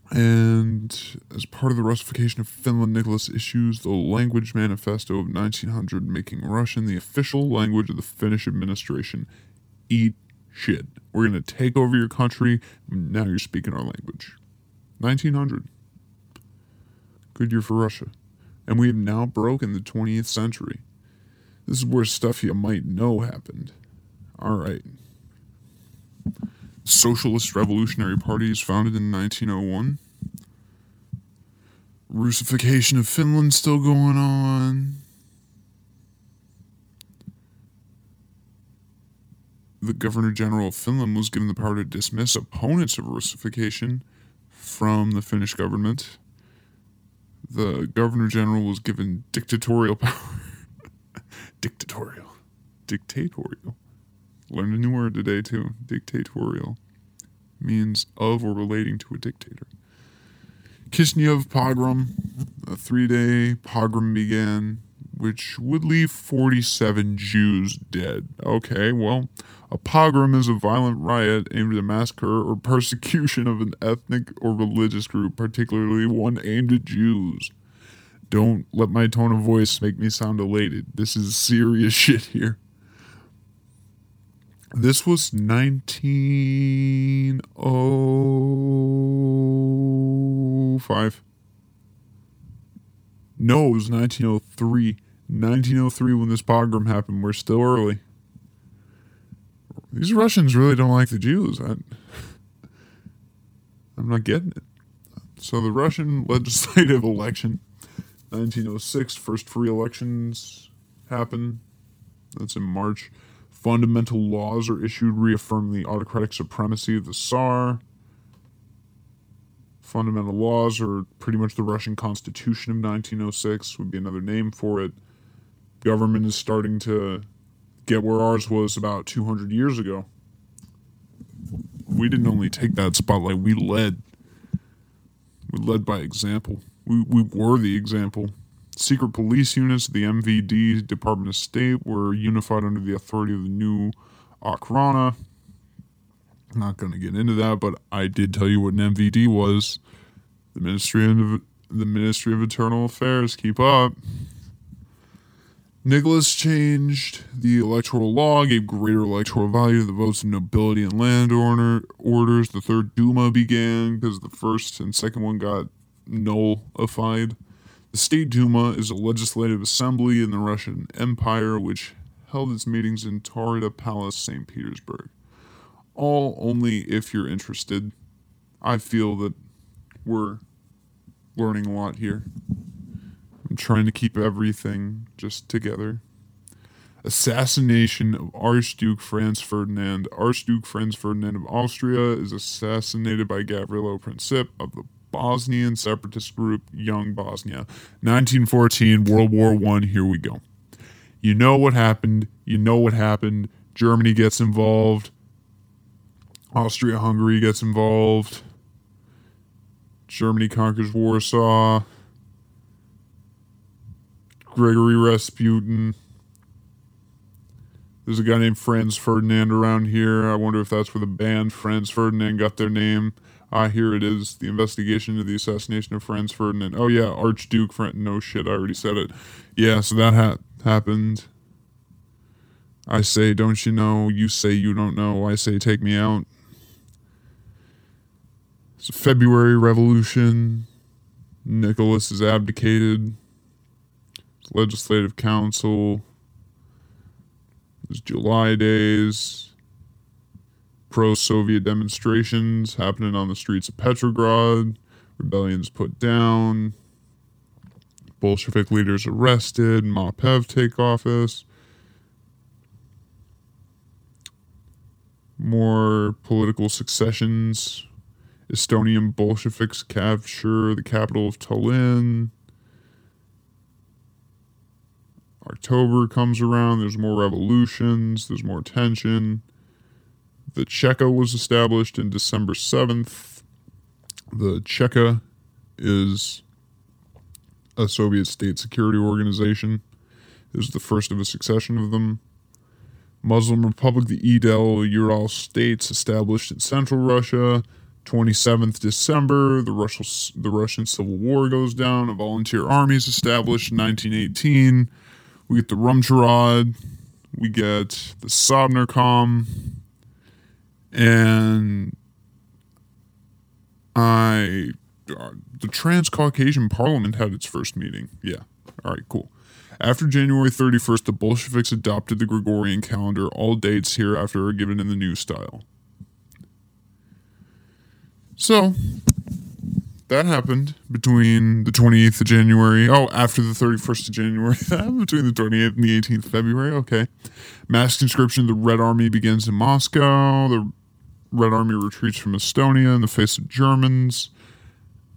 And as part of the Russification of Finland, Nicholas issues the Language Manifesto of nineteen hundred, making Russian the official language of the Finnish administration. Eat shit. We're gonna take over your country. Now you're speaking our language. nineteen hundred. Good year for Russia. And we have now broken the twentieth century. This is where stuff you might know happened. Alright. Socialist Revolutionary Party is founded in nineteen oh one. Russification of Finland still going on. The Governor General of Finland was given the power to dismiss opponents of Russification from the Finnish government. The Governor General was given dictatorial power. Dictatorial. Dictatorial. Learned a new word today, too. Dictatorial. Means of or relating to a dictator. Kishinev pogrom. A three-day pogrom began, which would leave forty-seven Jews dead. Okay, well, a pogrom is a violent riot aimed at a massacre or persecution of an ethnic or religious group, particularly one aimed at Jews. Don't let my tone of voice make me sound elated. This is serious shit here. This was nineteen oh five. No, it was nineteen oh three. nineteen oh three when this pogrom happened. We're still early. These Russians really don't like the Jews. I, I'm not getting it. So the Russian legislative election, nineteen oh six, first free elections happen. That's in March. Fundamental laws are issued reaffirming the autocratic supremacy of the Tsar. Fundamental laws, or pretty much the Russian Constitution of nineteen oh six would be another name for it. Government is starting to get where ours was about two hundred years ago. We didn't only take that spotlight, we led. We led by example. We, we were the example. Secret police units, the M V D, Department of State, were unified under the authority of the new Okhrana. I'm not going to get into that, but I did tell you what an M V D was. The Ministry of the Ministry of Internal Affairs. Keep up. Nicholas changed the electoral law, gave greater electoral value to the votes of nobility and land order, orders. The third Duma began because the first and second one got nullified. The State Duma is a legislative assembly in the Russian Empire which held its meetings in Taurida Palace, Saint Petersburg. All only if you're interested. I feel that we're learning a lot here. I'm trying to keep everything just together. Assassination of Archduke Franz Ferdinand. Archduke Franz Ferdinand of Austria is assassinated by Gavrilo Princip of the Bosnian separatist group Young Bosnia. nineteen fourteen, World War One, here we go. You know what happened. You know what happened. Germany gets involved. Austria-Hungary gets involved. Germany conquers Warsaw. Gregory Rasputin. There's a guy named Franz Ferdinand around here. I wonder if that's where the band Franz Ferdinand got their name. Ah, here it is. The investigation into the assassination of Franz Ferdinand. Oh, yeah, Archduke Ferdinand. No shit, I already said it. Yeah, so that ha- happened. I say, don't you know? You say you don't know. I say, take me out. It's a February Revolution. Nicholas is abdicated. Legislative Council. There's July days. Pro-Soviet demonstrations happening on the streets of Petrograd. Rebellions put down. Bolshevik leaders arrested. Mapev take office. More political successions. Estonian Bolsheviks capture the capital of Tallinn. October comes around, there's more revolutions, there's more tension. The Cheka was established in December seventh. The Cheka is a Soviet state security organization. It was the first of a succession of them. Muslim Republic, the Idel Ural states established in central Russia. twenty-seventh December, the Russian, the Russian Civil War goes down. A volunteer army is established in nineteen eighteen. We get the Rumcharad. We get the Sobnarkom. And I... Uh, the Transcaucasian Parliament had its first meeting. Yeah. All right, cool. After January thirty-first, the Bolsheviks adopted the Gregorian calendar. All dates hereafter are given in the new style. So, that happened between the twenty-eighth of January. Oh, after the thirty-first of January. Between the twenty-eighth and the eighteenth of February. Okay. Mass conscription of the Red Army begins in Moscow. The Red Army retreats from Estonia in the face of Germans.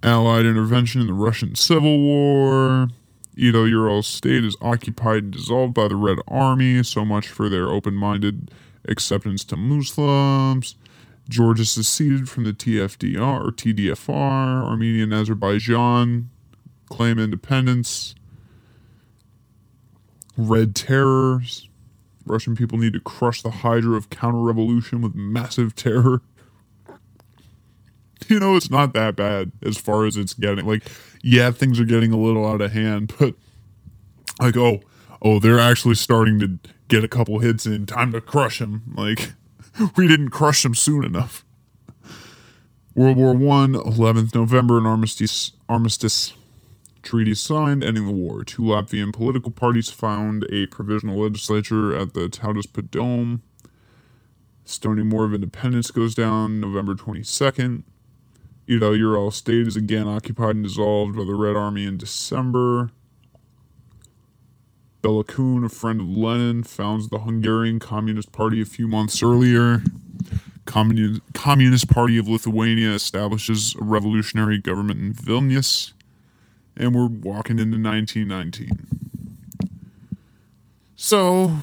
Allied intervention in the Russian Civil War. Ido Ural state is occupied and dissolved by the Red Army. So much for their open-minded acceptance to Muslims. Georgia seceded from the T F D R or T D F R. Armenia and Azerbaijan claim independence. Red terror. Russian people need to crush the hydra of counter-revolution with massive terror. You know, it's not that bad as far as it's getting. Like, yeah, things are getting a little out of hand, but like, oh, oh, they're actually starting to get a couple hits in. Time to crush them. Like, we didn't crush them soon enough. World War One, eleventh of November, an armistice, armistice treaty signed, ending the war. Two Latvian political parties found a provisional legislature at the Tautas Padom. Estonian War of Independence goes down November twenty-second. Idel Ural state is again occupied and dissolved by the Red Army in December. Bela Kun, a friend of Lenin, founds the Hungarian Communist Party a few months earlier. Communi- Communist Party of Lithuania establishes a revolutionary government in Vilnius, and we're walking into nineteen nineteen. So,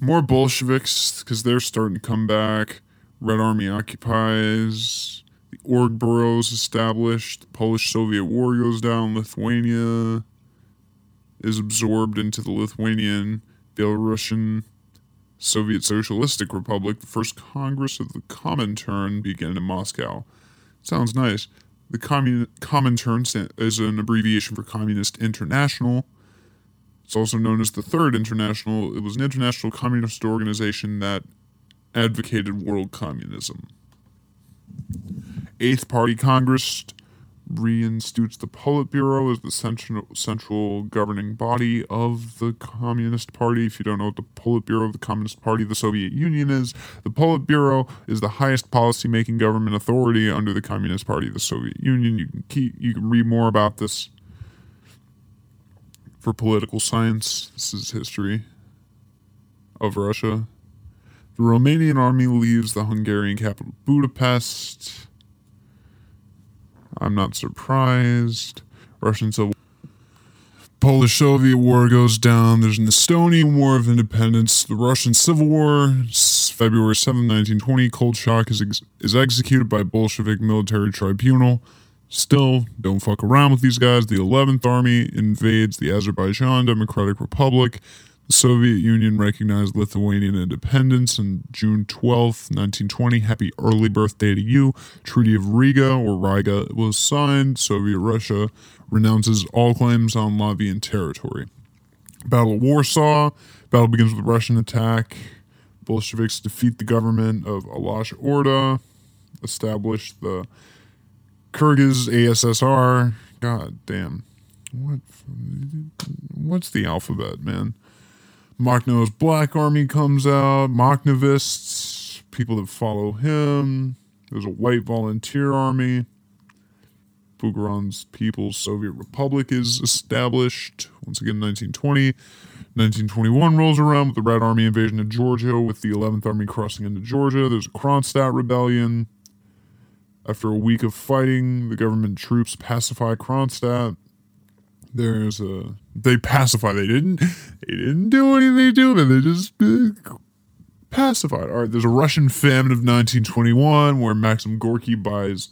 more Bolsheviks, because they're starting to come back. Red Army occupies. The Org Bureau's established. The Polish-Soviet War goes down. Lithuania is absorbed into the Lithuanian, Belarusian, Soviet Socialistic Republic. The first Congress of the Comintern began in Moscow. Sounds nice. The Commun- Comintern is an abbreviation for Communist International. It's also known as the Third International. It was an international communist organization that advocated world communism. Eighth Party Congress reinstitutes the Politburo as the central, central governing body of the Communist Party. If you don't know what the Politburo of the Communist Party of the Soviet Union is, the Politburo is the highest policy-making government authority under the Communist Party of the Soviet Union. You can keep, you can read more about this for political science. This is history of Russia. The Romanian army leaves the Hungarian capital, Budapest. I'm not surprised. Russian Civil War. Polish-Soviet War goes down. There's an Estonian War of Independence. The Russian Civil War, February seventh, nineteen twenty. Kolchak is, ex- is executed by Bolshevik military tribunal. Still, don't fuck around with these guys. The eleventh Army invades the Azerbaijan Democratic Republic. The Soviet Union recognized Lithuanian independence on June twelfth, nineteen twenty. Happy early birthday to you. Treaty of Riga, or Riga, was signed. Soviet Russia renounces all claims on Latvian territory. Battle of Warsaw. Battle begins with Russian attack. Bolsheviks defeat the government of Alash Orda. Establish the Kyrgyz A S S R. God damn. What? What's the alphabet, man? Makhno's Black Army comes out. Makhnovists, people that follow him. There's a white volunteer army. Bukharan's People's Soviet Republic is established. Once again, nineteen twenty. nineteen twenty-one rolls around with the Red Army invasion of Georgia, with the eleventh Army crossing into Georgia. There's a Kronstadt rebellion. After a week of fighting, the government troops pacify Kronstadt. There's a... They pacify. They didn't... They didn't do anything. They do it. They just... Uh, pacified. Alright, there's a Russian famine of nineteen twenty-one where Maxim Gorky buys...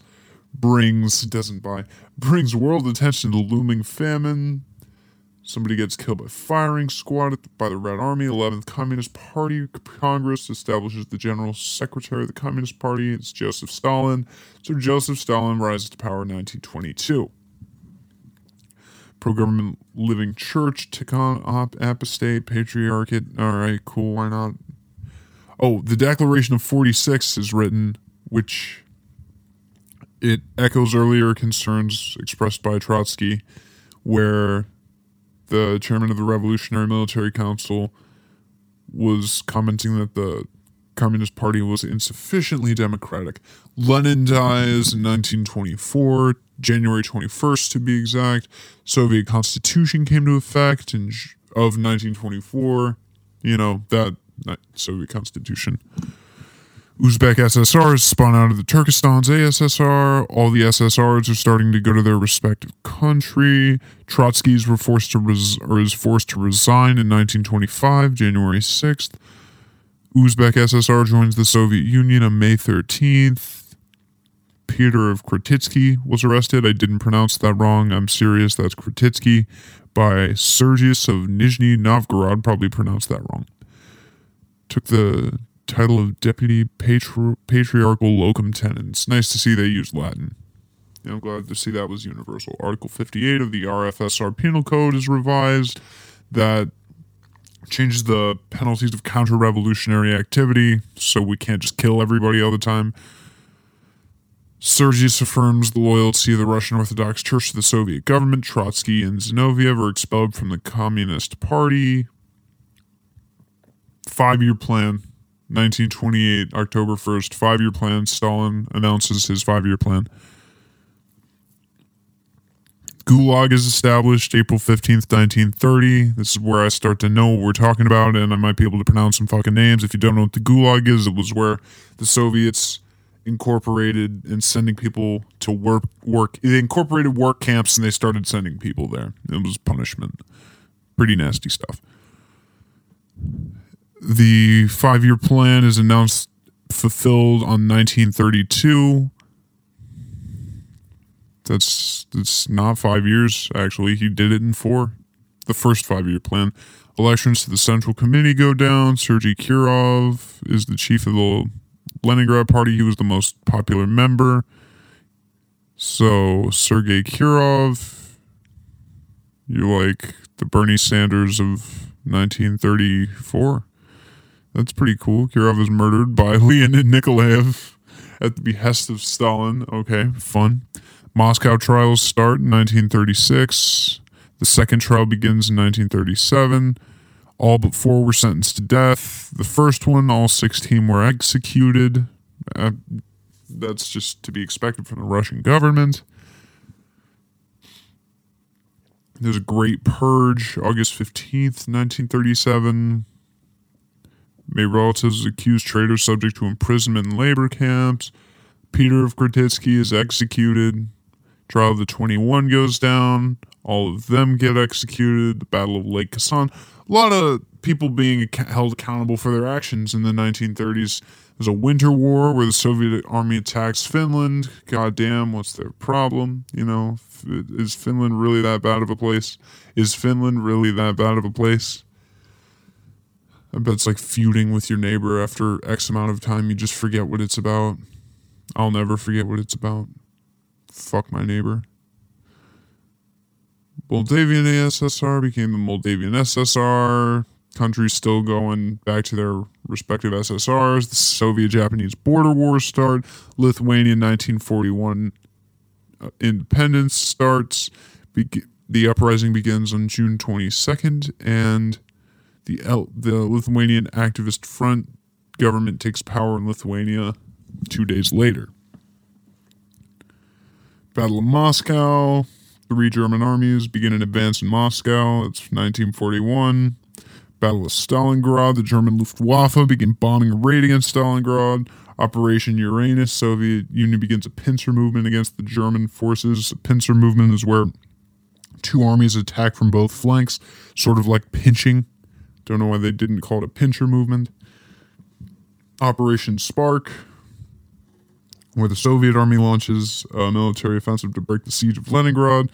Brings... Doesn't buy... Brings world attention to the looming famine. Somebody gets killed by firing squad by the Red Army. eleventh Communist Party Congress establishes the General Secretary of the Communist Party. It's Joseph Stalin. So Joseph Stalin rises to power in nineteen twenty-two. Pro-government living church, Tikhon Apostate, Patriarchate. All right, cool, why not? Oh, the Declaration of forty-six is written, which it echoes earlier concerns expressed by Trotsky, where the chairman of the Revolutionary Military Council was commenting that the Communist Party was insufficiently democratic. Lenin dies in nineteen twenty-four, January twenty-first to be exact. Soviet Constitution came to effect in of nineteen twenty-four. You know, that Soviet Constitution. Uzbek S S R is spun out of the Turkestan's A S S R. All the S S Rs are starting to go to their respective country. Trotsky's were forced to res- or is forced to resign in nineteen twenty-five, January sixth. Uzbek S S R joins the Soviet Union on May thirteenth. Peter of Krutitsky was arrested. I didn't pronounce that wrong. I'm serious. That's Krutitsky by Sergius of Nizhny Novgorod. Probably pronounced that wrong. Took the title of Deputy Patri- Patriarchal Locum Tenens. Nice to see they used Latin. Yeah, I'm glad to see that was universal. Article fifty-eight of the R F S R Penal Code is revised. That changes the penalties of counter-revolutionary activity, so we can't just kill everybody all the time. Sergius affirms the loyalty of the Russian Orthodox Church to the Soviet government. Trotsky and Zinoviev were expelled from the Communist Party. Five-year plan, nineteen twenty-eight, October first. Five-year plan. Stalin announces his five-year plan. Gulag is established April fifteenth, nineteen thirty. This is where I start to know what we're talking about, and I might be able to pronounce some fucking names. If you don't know what the Gulag is, it was where the Soviets incorporated and sending people to work work they incorporated work camps, and they started sending people there. It was punishment. Pretty nasty stuff. The five-year plan is announced fulfilled on nineteen thirty-two. That's that's not five years, actually. He did it in four. The first five-year plan. Elections to the Central Committee go down. Sergei Kirov is the chief of the Leningrad Party. He was the most popular member. So Sergei Kirov, you're like the Bernie Sanders of nineteen thirty-four. That's pretty cool. Kirov is murdered by Leonid Nikolaev at the behest of Stalin. Okay, fun. Moscow trials start in nineteen thirty-six. The second trial begins in nineteen thirty-seven. All but four were sentenced to death. The first one, all sixteen were executed. Uh, that's just to be expected from the Russian government. There's a great purge, August fifteenth, nineteen thirty-seven. Made relatives, accused traitors, subject to imprisonment in labor camps. Peter of Krutitsky is executed. Trial of the twenty-one goes down. All of them get executed. The Battle of Lake Khasan. A lot of people being held accountable for their actions in the nineteen thirties. There's a winter war where the Soviet army attacks Finland. Goddamn, what's their problem? You know, is Finland really that bad of a place? Is Finland really that bad of a place? I bet it's like feuding with your neighbor after X amount of time. You just forget what it's about. I'll never forget what it's about. Fuck my neighbor. Moldavian A S S R became the Moldavian S S R. Countries still going back to their respective S S Rs. The Soviet-Japanese border war start. Lithuania nineteen forty-one uh, independence starts. Be- the uprising begins on June twenty-second, and the El- the Lithuanian Activist Front government takes power in Lithuania two days later. Battle of Moscow. Three German armies begin an advance in Moscow. It's nineteen forty-one. Battle of Stalingrad. The German Luftwaffe begin bombing and raiding against Stalingrad. Operation Uranus. Soviet Union begins a pincer movement against the German forces. A pincer movement is where two armies attack from both flanks, sort of like pinching. Don't know why they didn't call it a pincer movement. Operation Spark, where the Soviet army launches a military offensive to break the siege of Leningrad.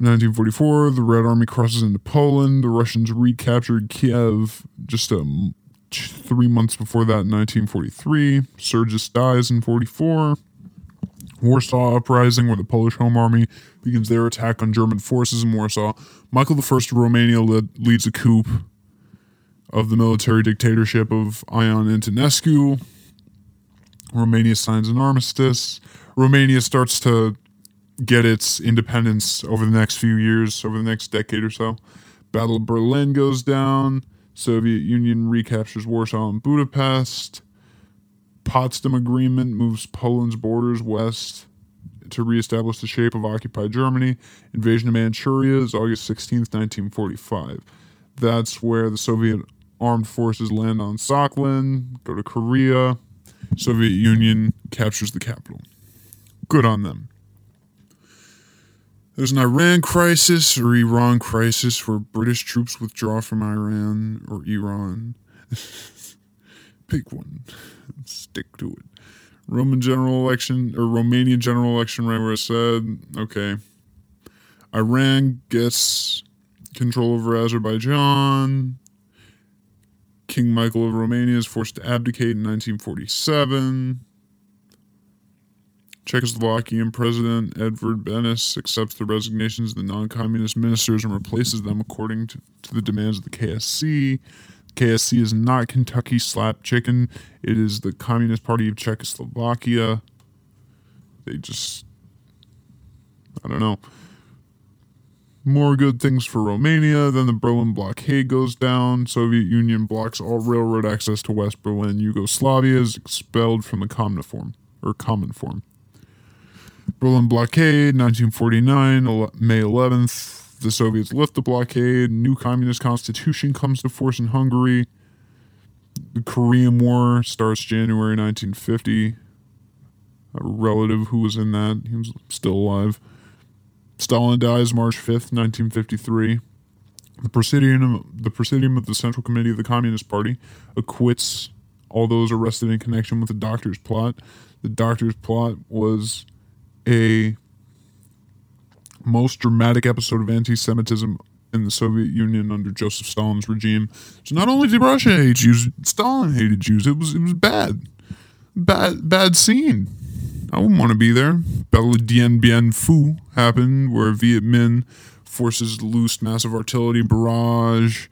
In nineteen forty-four, the Red Army crosses into Poland. The Russians recaptured Kiev just um, three months before that in nineteen forty-three. Sergius dies in forty-four. Warsaw Uprising, where the Polish Home Army begins their attack on German forces in Warsaw. Michael the First of Romania led, leads a coup of the military dictatorship of Ion Antonescu. Romania signs an armistice. Romania starts to get its independence over the next few years, over the next decade or so. Battle of Berlin goes down. Soviet Union recaptures Warsaw and Budapest. Potsdam Agreement moves Poland's borders west to reestablish the shape of occupied Germany. Invasion of Manchuria is August sixteenth, nineteen forty-five. That's where the Soviet armed forces land on Sakhalin, go to Korea. Soviet Union captures the capital. Good on them. There's an Iran crisis or Iran crisis where British troops withdraw from Iran or Iran. Pick one. Stick to it. Roman general election or Romanian general election, right where I said. Okay. Iran gets control over Azerbaijan. King Michael of Romania is forced to abdicate in nineteen forty-seven. Czechoslovakian President Edvard Beneš accepts the resignations of the non-communist ministers and replaces them according to, to the demands of the K S C. The K S C is not Kentucky Slap Chicken. It is the Communist Party of Czechoslovakia. They just... I don't know. More good things for Romania. Then the Berlin blockade goes down. Soviet Union blocks all railroad access to West Berlin. Yugoslavia is expelled from the common form, or common form. Berlin blockade, nineteen forty-nine, May eleventh. The Soviets lift the blockade. New communist constitution comes to force in Hungary. The Korean War starts January nineteen fifty. a relative who was in that. He was still alive. Stalin dies March fifth, nineteen fifty-three. The Presidium, the Presidium of the Central Committee of the Communist Party acquits all those arrested in connection with the Doctor's Plot. The Doctor's Plot was a most dramatic episode of anti-Semitism in the Soviet Union under Joseph Stalin's regime. So not only did Russia hate Jews, Stalin hated Jews. It was it was bad. Bad bad scene. I wouldn't want to be there. Battle of Dien Bien Phu happened, where Viet Minh forces loosed massive artillery barrage.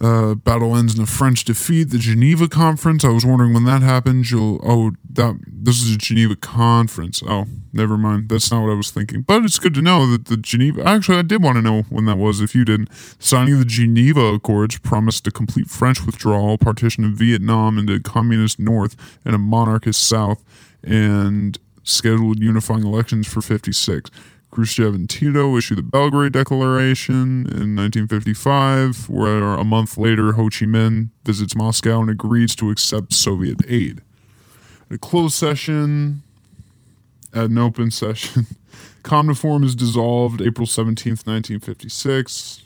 Uh, battle ends in a French defeat. The Geneva Conference. I was wondering when that happened. You'll, oh, that this is a Geneva Conference. Oh, never mind. That's not what I was thinking. But it's good to know that the Geneva... Actually, I did want to know when that was, if you didn't. Signing of the Geneva Accords promised a complete French withdrawal, partition of Vietnam into a communist North and a monarchist South, and scheduled unifying elections for fifty-six. Khrushchev and Tito issued the Belgrade Declaration in nineteen fifty-five, where a month later Ho Chi Minh visits Moscow and agrees to accept Soviet aid. At a closed session, at an open session, Comniform is dissolved April seventeenth, nineteen fifty-six.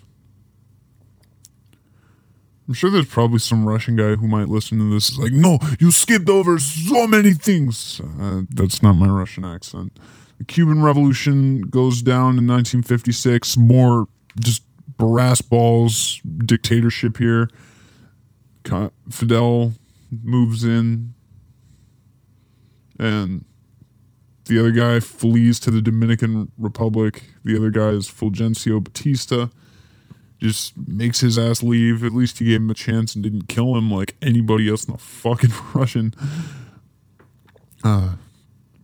I'm sure there's probably some Russian guy who might listen to this. It's like, no, you skipped over so many things. Uh, that's not my Russian accent. The Cuban Revolution goes down in nineteen fifty-six. More just brass balls dictatorship here. Fidel moves in. And the other guy flees to the Dominican Republic. The other guy is Fulgencio Batista. Just makes his ass leave. At least he gave him a chance and didn't kill him like anybody else in the fucking Russian uh,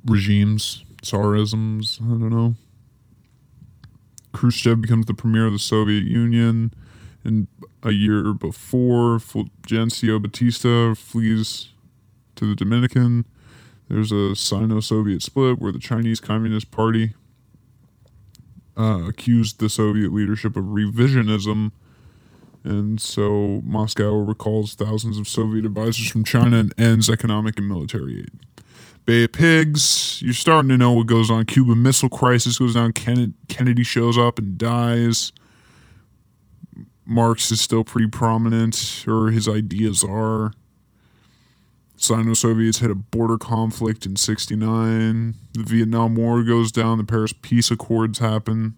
regimes. Tsarisms, I don't know. Khrushchev becomes the premier of the Soviet Union, and a year before, Fulgencio Batista flees to the Dominican. There's a Sino-Soviet split where the Chinese Communist Party uh, accused the Soviet leadership of revisionism, and so Moscow recalls thousands of Soviet advisors from China and ends economic and military aid. Bay of Pigs, you're starting to know what goes on. Cuban Missile Crisis goes down. Kennedy shows up and dies. Marx is still pretty prominent, or his ideas are. Sino-Soviets had a border conflict in sixty-nine. The Vietnam War goes down. The Paris Peace Accords happen.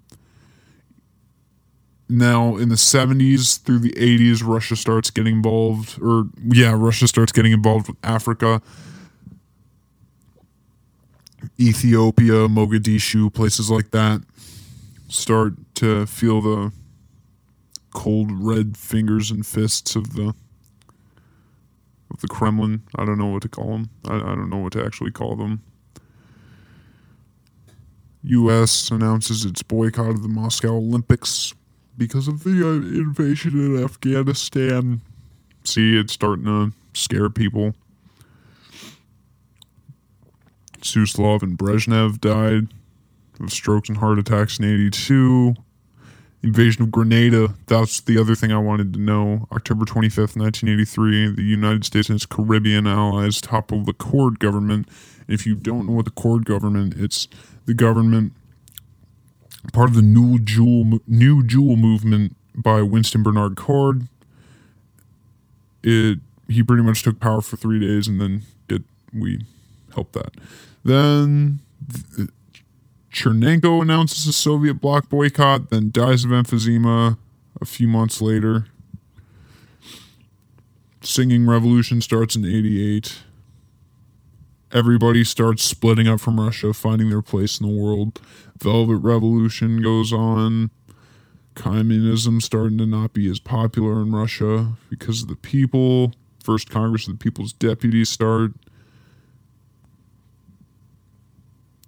Now, in the seventies through the eighties, Russia starts getting involved. Or, yeah, Russia starts getting involved with Africa. Ethiopia, Mogadishu, places like that start to feel the cold red fingers and fists of the of the Kremlin. I don't know what to call them. I, I don't know what to actually call them. U S announces its boycott of the Moscow Olympics because of the invasion in Afghanistan. See, it's starting to scare people. Suslov and Brezhnev died of strokes and heart attacks in eighty-two. Invasion of Grenada, that's the other thing I wanted to know. October twenty-fifth, nineteen eighty-three, the United States and its Caribbean allies topple the Cord government. If you don't know what the Cord government, it's the government, part of the New Jewel, New Jewel movement by Winston Bernard Cord. It, he pretty much took power for three days and then it, we helped that. Then Chernenko announces a Soviet bloc boycott, then dies of emphysema a few months later. Singing Revolution starts in eighty-eight. Everybody starts splitting up from Russia, finding their place in the world. Velvet Revolution goes on. Communism starting to not be as popular in Russia because of the people. First Congress of the People's Deputies start.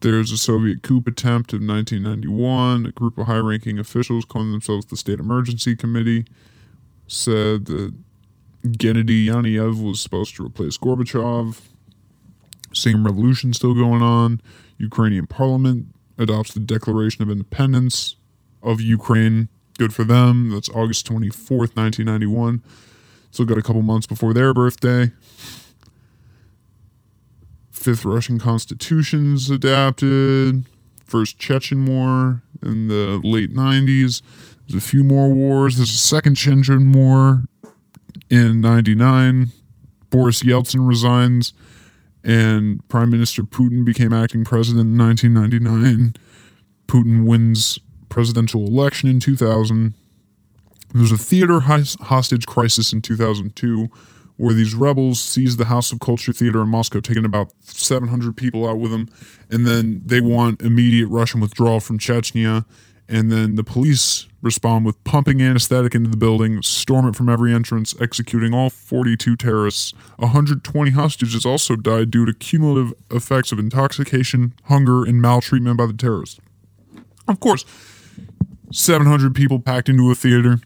There's a Soviet coup attempt in nineteen ninety-one. A group of high-ranking officials calling themselves the State Emergency Committee said that Gennady Yaneyev was supposed to replace Gorbachev. Same revolution still going on. Ukrainian parliament adopts the Declaration of Independence of Ukraine. Good for them. That's August twenty-fourth, nineteen ninety-one. Still got a couple months before their birthday. Fifth Russian Constitution's adapted, First Chechen War in the late nineties. There's a few more wars. There's a Second Chechen War in ninety-nine. Boris Yeltsin resigns, and Prime Minister Putin became acting president in nineteen ninety-nine. Putin wins presidential election in two thousand. There's a theater hostage crisis in two thousand two, where these rebels seize the House of Culture Theater in Moscow, taking about seven hundred people out with them, and then they want immediate Russian withdrawal from Chechnya, and then the police respond with pumping anesthetic into the building, storm it from every entrance, executing all forty-two terrorists. one hundred twenty hostages also died due to cumulative effects of intoxication, hunger, and maltreatment by the terrorists. Of course, seven hundred people packed into a theater,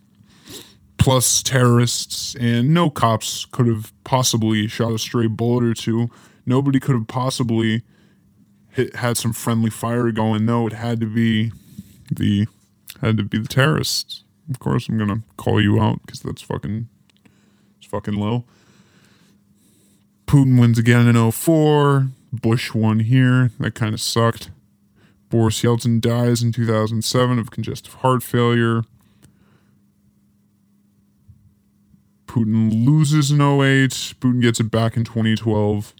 plus terrorists, and no cops could have possibly shot a stray bullet or two. Nobody could have possibly hit, had some friendly fire going. No, it had to be the had to be the terrorists. Of course, I'm gonna call you out because that's fucking it's fucking low. Putin wins again in oh four. Bush won here. That kind of sucked. Boris Yeltsin dies in two thousand seven of congestive heart failure. Putin loses in oh eight. Putin gets it back in twenty twelve.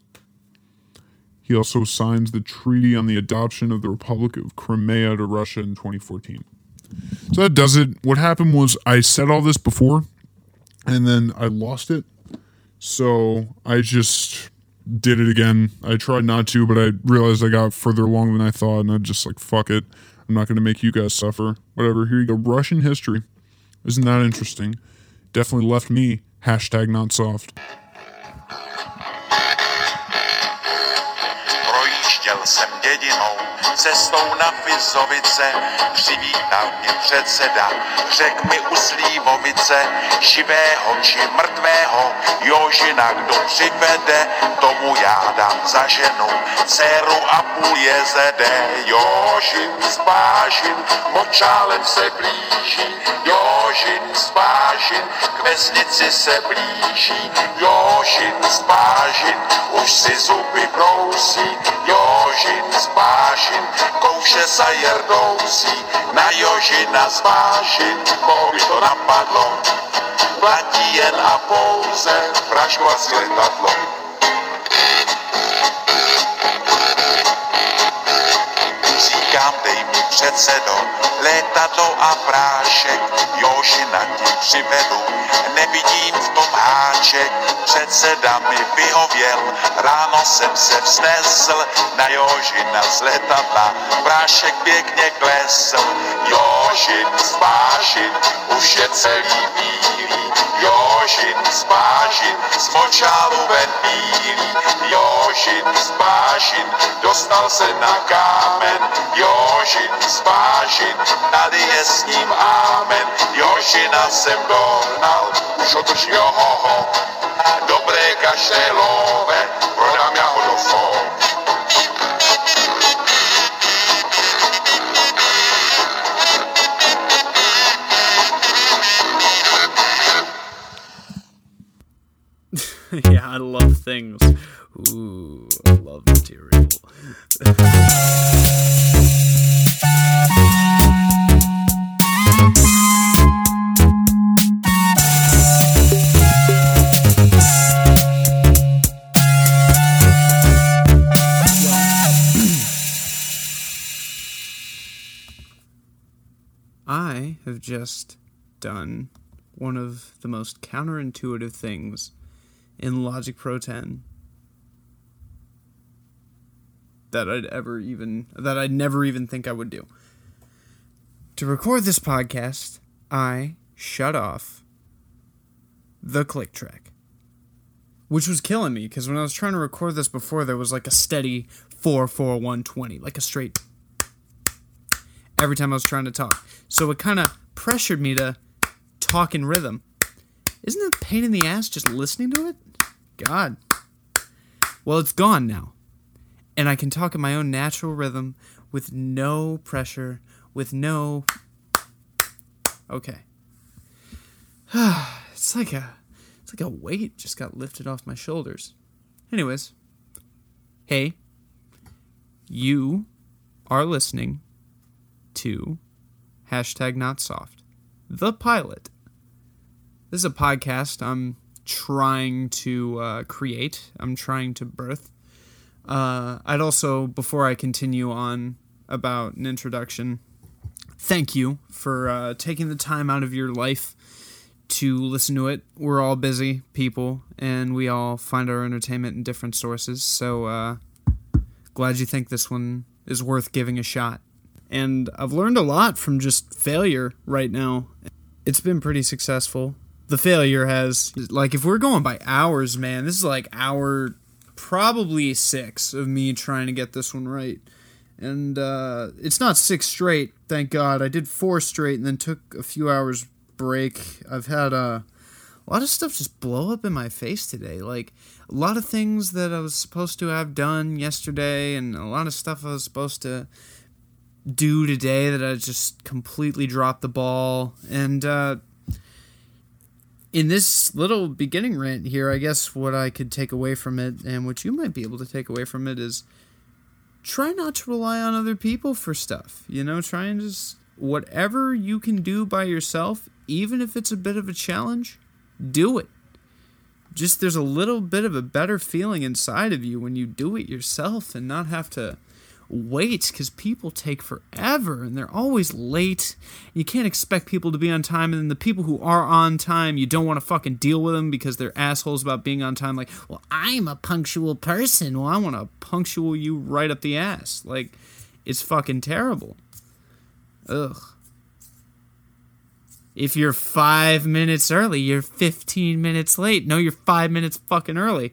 He also signs the treaty on the adoption of the Republic of Crimea to Russia in twenty fourteen. So that does it. What happened was I said all this before, and then I lost it. So I just did it again. I tried not to, but I realized I got further along than I thought, and I just like, fuck it. I'm not going to make you guys suffer. Whatever. Here you go. Russian history. Isn't that interesting? Definitely left me. Hashtag not soft. Projížděl jsem dědinou, cestou na Vizovice, přivítal mě předseda, řekl mi u Slívovice, živého či mrtvého, Jožina kdo přivede, tomu já dám za ženu, dceru a půl jezede. Jožin z bažin, močálem se blíží, Jožin z bažin, k vesnici se blíží, Jožin z bažin, už si zuby brousí, Jožin z bažin, kouše sa jerdousí, na Jožina z bažin, koho by to napadlo, platí jen a pouze praškva z letadlo. Říkám, dej mi předsedo, letadlo a prášek, Jožina ti přivedu, nevidím v tom háček, předseda mi vyhověl, ráno jsem se vznesl, na Jožina z letadla, prášek pěkně klesl, Jožin z bažin, už je celý bílý, Jožin z bažin, z močálu ven bílý, Jožin z bažin, dostal se na kámen, Jožin z bažin, tady je s ním amen, Jožina jsem dohnal, už otočil hoho, dobré kašelové, prodám já ho do fó. Yeah, I love things. Ooh, I love material. I have just done one of the most counterintuitive things in Logic Pro ten that I'd ever even, that I'd never even think I would do. To record this podcast, I shut off the click track, which was killing me, because when I was trying to record this before, there was like a steady four four one twenty, like a straight every time I was trying to talk. So it kind of pressured me to talk in rhythm. Isn't that a pain in the ass just listening to it? God. Well, it's gone now. And I can talk in my own natural rhythm with no pressure, with no... Okay. It's like a, it's like a weight just got lifted off my shoulders. Anyways, hey, you are listening to hashtag Not Soft, the pilot. This is a podcast I'm trying to uh, create. I'm trying to birth. Uh, I'd also, before I continue on about an introduction, thank you for uh, taking the time out of your life to listen to it. We're all busy people, and we all find our entertainment in different sources, so uh, glad you think this one is worth giving a shot. And I've learned a lot from just failure right now. It's been pretty successful. The failure has, like, if we're going by hours, man, this is like hour probably six of me trying to get this one right. And uh, it's not six straight, thank God. I did four straight and then took a few hours break. I've had uh, a lot of stuff just blow up in my face today. Like, a lot of things that I was supposed to have done yesterday and a lot of stuff I was supposed to do today that I just completely dropped the ball. And uh, in this little beginning rant here, I guess what I could take away from it and what you might be able to take away from it is, try not to rely on other people for stuff, you know, try and just, whatever you can do by yourself, even if it's a bit of a challenge, do it. Just there's a little bit of a better feeling inside of you when you do it yourself and not have to wait, because people take forever and they're always late. You can't expect people to be on time, and then the people who are on time, you don't want to fucking deal with them because they're assholes about being on time. Like, well, I'm a punctual person. Well, I want to punctual you right up the ass. Like, it's fucking terrible. Ugh. If you're five minutes early, you're fifteen minutes late. No, you're five minutes fucking early.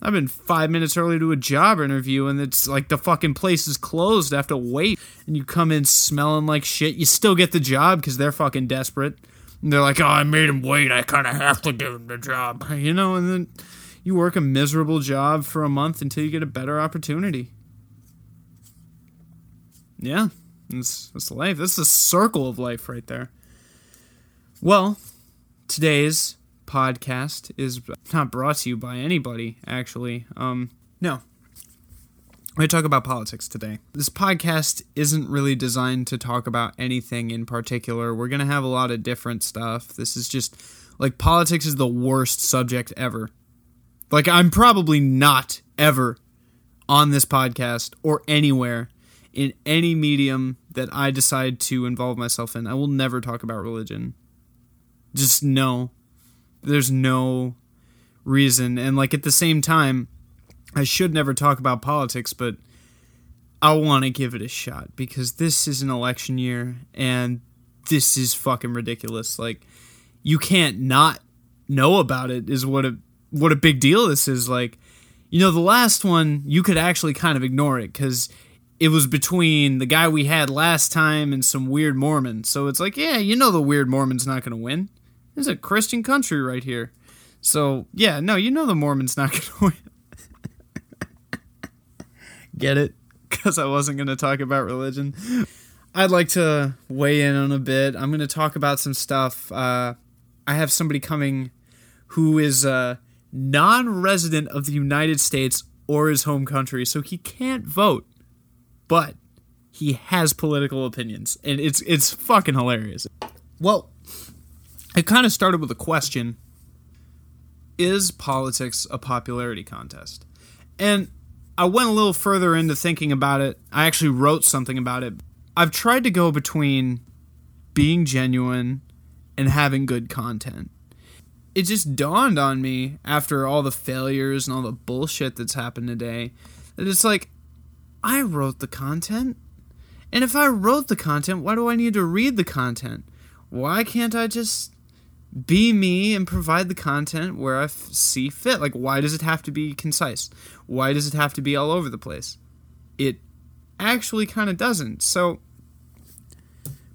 I've been five minutes early to a job interview, and it's like the fucking place is closed. I have to wait, and you come in smelling like shit. You still get the job because they're fucking desperate. And they're like, oh, I made him wait. I kind of have to do the job, you know? And then you work a miserable job for a month until you get a better opportunity. Yeah, it's, it's life. This is a circle of life right there. Well, today's podcast is not brought to you by anybody, actually. Um, no. I'm going to talk about politics today. This podcast isn't really designed to talk about anything in particular. We're going to have a lot of different stuff. This is just, like, politics is the worst subject ever. Like, I'm probably not ever on this podcast or anywhere in any medium that I decide to involve myself in. I will never talk about religion. Just no. There's no reason. And, like, at the same time, I should never talk about politics, but I want to give it a shot because this is an election year and this is fucking ridiculous. Like, you can't not know about it is what a what a big deal this is. Like, you know, the last one, you could actually kind of ignore it because it was between the guy we had last time and some weird Mormon. So it's like, yeah, you know the weird Mormon's not going to win. This is a Christian country right here. So, yeah, no, you know the Mormon's not going to win. Get it? Because I wasn't going to talk about religion. I'd like to weigh in on a bit. I'm going to talk about some stuff. Uh, I have somebody coming who is a non-resident of the United States or his home country, so he can't vote, but he has political opinions, and it's it's fucking hilarious. Well, it kind of started with a question, is politics a popularity contest? And I went a little further into thinking about it. I actually wrote something about it. I've tried to go between being genuine and having good content. It just dawned on me after all the failures and all the bullshit that's happened today that it's like, I wrote the content. And if I wrote the content, why do I need to read the content? Why can't I just be me and provide the content where I f- see fit? Like, why does it have to be concise? Why does it have to be all over the place? It actually kind of doesn't. So,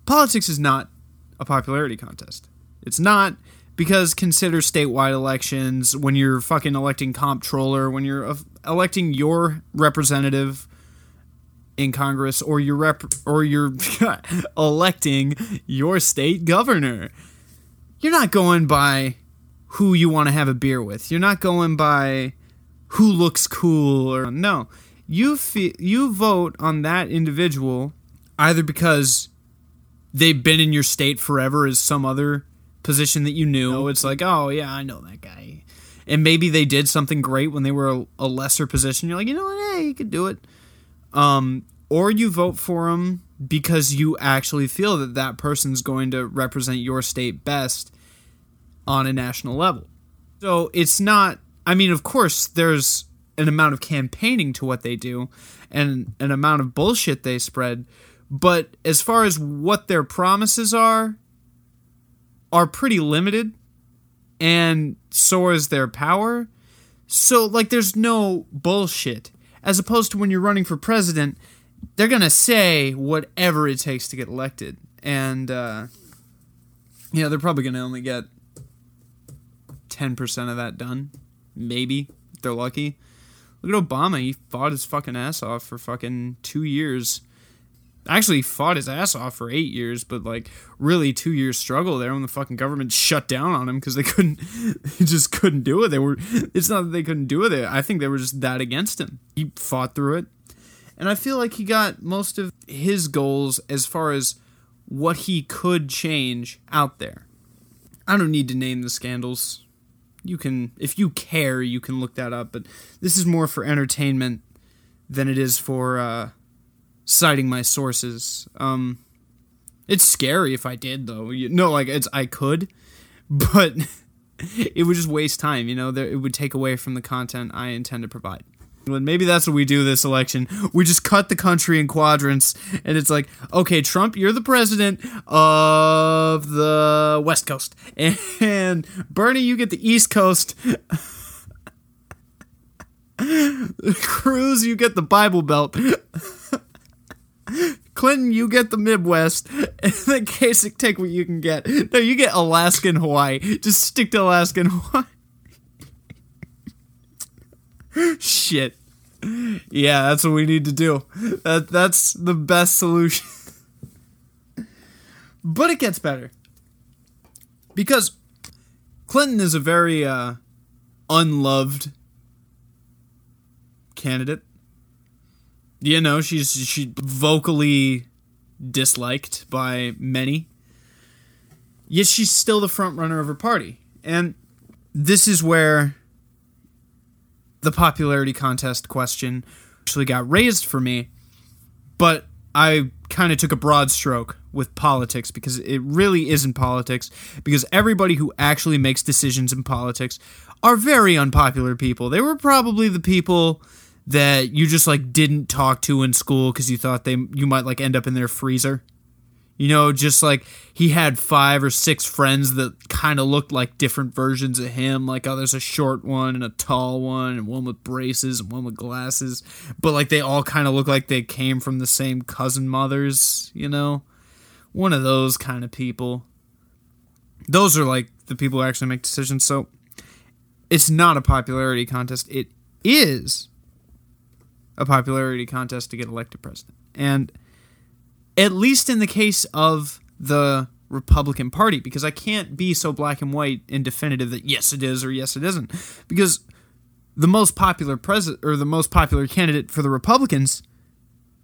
politics is not a popularity contest. It's not, because consider statewide elections, when you're fucking electing comptroller, when you're electing your representative in Congress, or you're, rep- or you're electing your state governor. You're not going by who you want to have a beer with. You're not going by who looks cool or no. you fe- you vote on that individual either because they've been in your state forever as some other position that you knew. No, it's like, oh, yeah, I know that guy. And maybe they did something great when they were a, a lesser position. You're like, you know what, hey, you could do it. Um, or you vote for them because you actually feel that that person's going to represent your state best on a national level. So it's not, I mean, of course, there's an amount of campaigning to what they do and an amount of bullshit they spread. But as far as what their promises are, are pretty limited, and so is their power. So, like, there's no bullshit. As opposed to when you're running for president, they're going to say whatever it takes to get elected. And, uh, you know, they're probably going to only get ten percent of that done. Maybe, if they're lucky. Look at Obama. He fought his fucking ass off for fucking two years. Actually fought his ass off for eight years, but, like, really two years struggle there when the fucking government shut down on him because they couldn't, they just couldn't do it. They were, it's not that they couldn't do it. I think they were just that against him. He fought through it. And I feel like he got most of his goals as far as what he could change out there. I don't need to name the scandals. You can, if you care, you can look that up, but this is more for entertainment than it is for, uh, citing my sources. Um, it's scary if I did, though. You, no, like, it's I could, but it would just waste time, you know? There, it would take away from the content I intend to provide. Maybe that's what we do this election. We just cut the country in quadrants, and it's like, okay, Trump, you're the president of the West Coast, and Bernie, you get the East Coast. Cruz, you get the Bible Belt. Clinton, you get the Midwest, and then Kasich, take what you can get. No, you get Alaska and Hawaii. Just stick to Alaska and Hawaii. Shit. Yeah, that's what we need to do. That That's the best solution. But it gets better. Because Clinton is a very uh, unloved candidate. You know, she's she vocally disliked by many. Yet she's still the front runner of her party. And this is where the popularity contest question actually got raised for me. But I kind of took a broad stroke with politics because it really isn't politics. Because everybody who actually makes decisions in politics are very unpopular people. They were probably the people that you just, like, didn't talk to in school because you thought they you might, like, end up in their freezer. You know, just, like, he had five or six friends that kind of looked like different versions of him. Like, oh, there's a short one and a tall one and one with braces and one with glasses. But, like, they all kind of look like they came from the same cousin mothers, you know? One of those kind of people. Those are, like, the people who actually make decisions. So, it's not a popularity contest. It is a popularity contest to get elected president. And at least in the case of the Republican Party, because I can't be so black and white and definitive that yes it is or yes it isn't, because the most popular president or the most popular candidate for the Republicans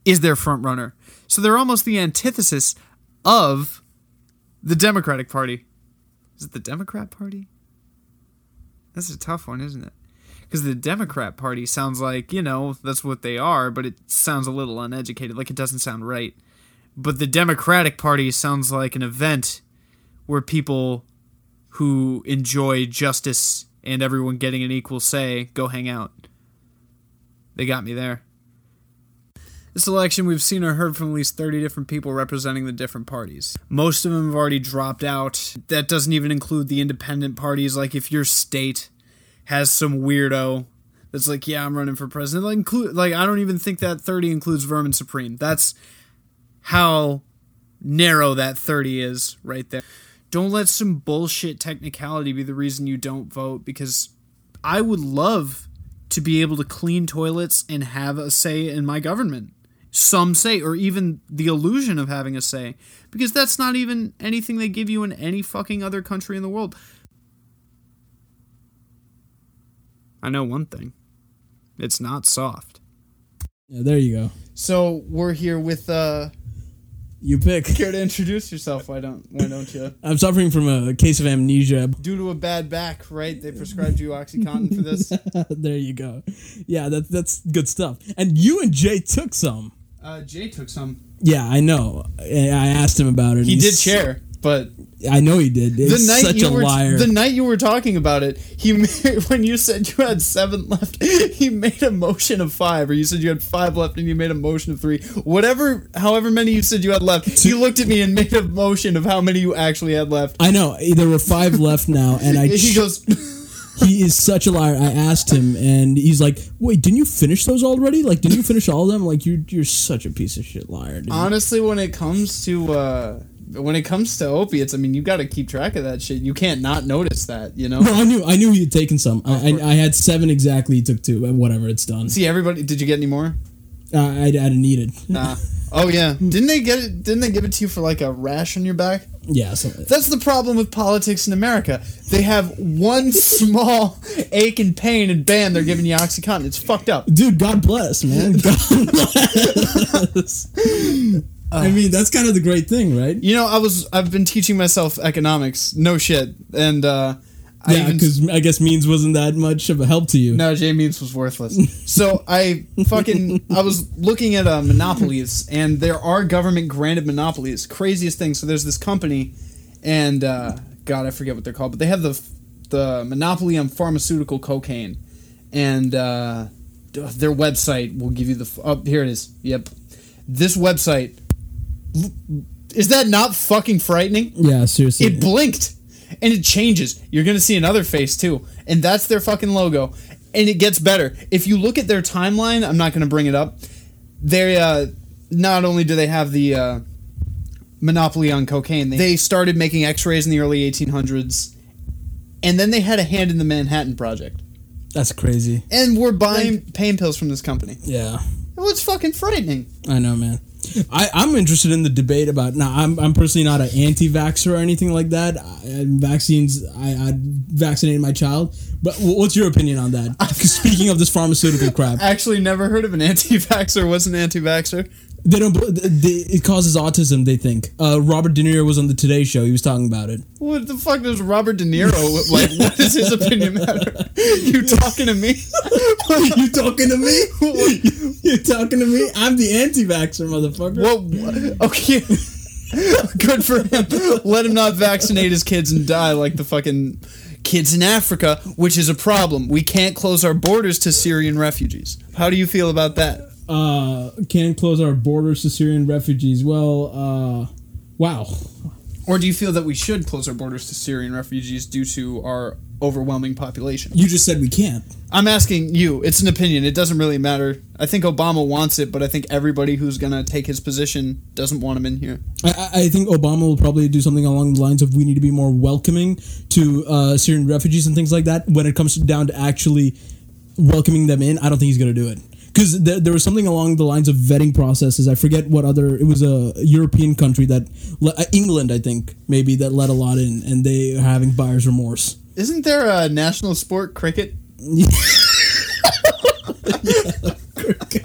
is their front runner. So they're almost the antithesis of the Democratic Party. Is it the Democrat Party? That's a tough one, isn't it? Because the Democrat Party sounds like, you know, that's what they are, but it sounds a little uneducated, like it doesn't sound right. But the Democratic Party sounds like an event where people who enjoy justice and everyone getting an equal say go hang out. They got me there. This election, we've seen or heard from at least thirty different people representing the different parties. Most of them have already dropped out. That doesn't even include the independent parties, like if your state has some weirdo that's like, yeah, I'm running for president. Like, include, like, I don't even think that thirty includes Vermin Supreme. That's how narrow that thirty is right there. Don't let some bullshit technicality be the reason you don't vote, because I would love to be able to clean toilets and have a say in my government. Some say, or even the illusion of having a say, because that's not even anything they give you in any fucking other country in the world. I know one thing. It's not soft. Yeah, there you go. So we're here with uh you pick. Care to introduce yourself? Why don't Why don't you? I'm suffering from a case of amnesia due to a bad back. Right? They prescribed you OxyContin for this. There you go. Yeah, that's that's good stuff. And you and Jay took some. Uh, Jay took some. Yeah, I know. I asked him about it. He did share, but I know he did. He's such a liar. The night you were talking about it, he made, when you said you had seven left, he made a motion of five, or you said you had five left and you made a motion of three. Whatever, however many you said you had left, he looked at me and made a motion of how many you actually had left. I know. There were five left now, and I. He goes. He is such a liar. I asked him, and he's like, wait, didn't you finish those already? Like, didn't you finish all of them? Like, you're, you're such a piece of shit liar, dude. Honestly, when it comes to, uh, when it comes to opiates, I mean, you got to keep track of that shit. You can't not notice that, you know? No, I knew, I knew he had taken some. I, I, I had seven exactly, he took two, and whatever, it's done. See, everybody, did you get any more? Uh, I, I didn't need it. Nah. Oh, yeah. Didn't they get it? Didn't they give it to you for, like, a rash on your back? Yeah. So, that's the problem with politics in America. They have one small ache and pain, and bam, they're giving you OxyContin. It's fucked up. Dude, God bless, man. God bless. Uh, I mean, that's kind of the great thing, right? You know, I was, I've been teaching myself economics. No shit. And, uh... Yeah, because I, I guess Means wasn't that much of a help to you. No, Jay Means was worthless. So I fucking, I was looking at uh, monopolies, and there are government-granted monopolies. Craziest thing. So there's this company, and, uh, God, I forget what they're called, but they have the the monopoly on pharmaceutical cocaine. And uh, their website will give you the, oh, here it is. Yep. This website, is that not fucking frightening? Yeah, seriously. It blinked. And it changes. You're going to see another face, too. And that's their fucking logo. And it gets better. If you look at their timeline, I'm not going to bring it up. They, uh, not only do they have the uh, monopoly on cocaine, they started making x-rays in the early eighteen hundreds. And then they had a hand in the Manhattan Project. That's crazy. And we're buying like, pain pills from this company. Yeah. Well, it's fucking frightening. I know, man. I, I'm interested in the debate about now. I'm I'm personally not an anti-vaxxer or anything like that. I, vaccines, I, I vaccinated my child. But what's your opinion on that? Speaking of this pharmaceutical crap, actually, never heard of an anti-vaxxer. Was an anti-vaxxer? They don't. They, it causes autism. They think. Uh, Robert De Niro was on the Today Show. He was talking about it. What the fuck does Robert De Niro like? What does his opinion matter? You talking to me? You talking to me? You talking to me? I'm the anti-vaxxer, motherfucker. Well, what? Okay. Good for him. Let him not vaccinate his kids and die like the fucking kids in Africa, which is a problem. We can't close our borders to Syrian refugees. How do you feel about that? Uh, can close our borders to Syrian refugees. Well, uh, wow. Or do you feel that we should close our borders to Syrian refugees due to our overwhelming population? You just said we can't. I'm asking you. It's an opinion. It doesn't really matter. I think Obama wants it, but I think everybody who's going to take his position doesn't want him in here. I, I think Obama will probably do something along the lines of we need to be more welcoming to uh, Syrian refugees and things like that. When it comes down to actually welcoming them in, I don't think he's going to do it. Because there, there was something along the lines of vetting processes. I forget what other... It was a European country that... England, I think, maybe, that let a lot in. And they are having buyer's remorse. Isn't there a national sport, cricket? Yeah, cricket.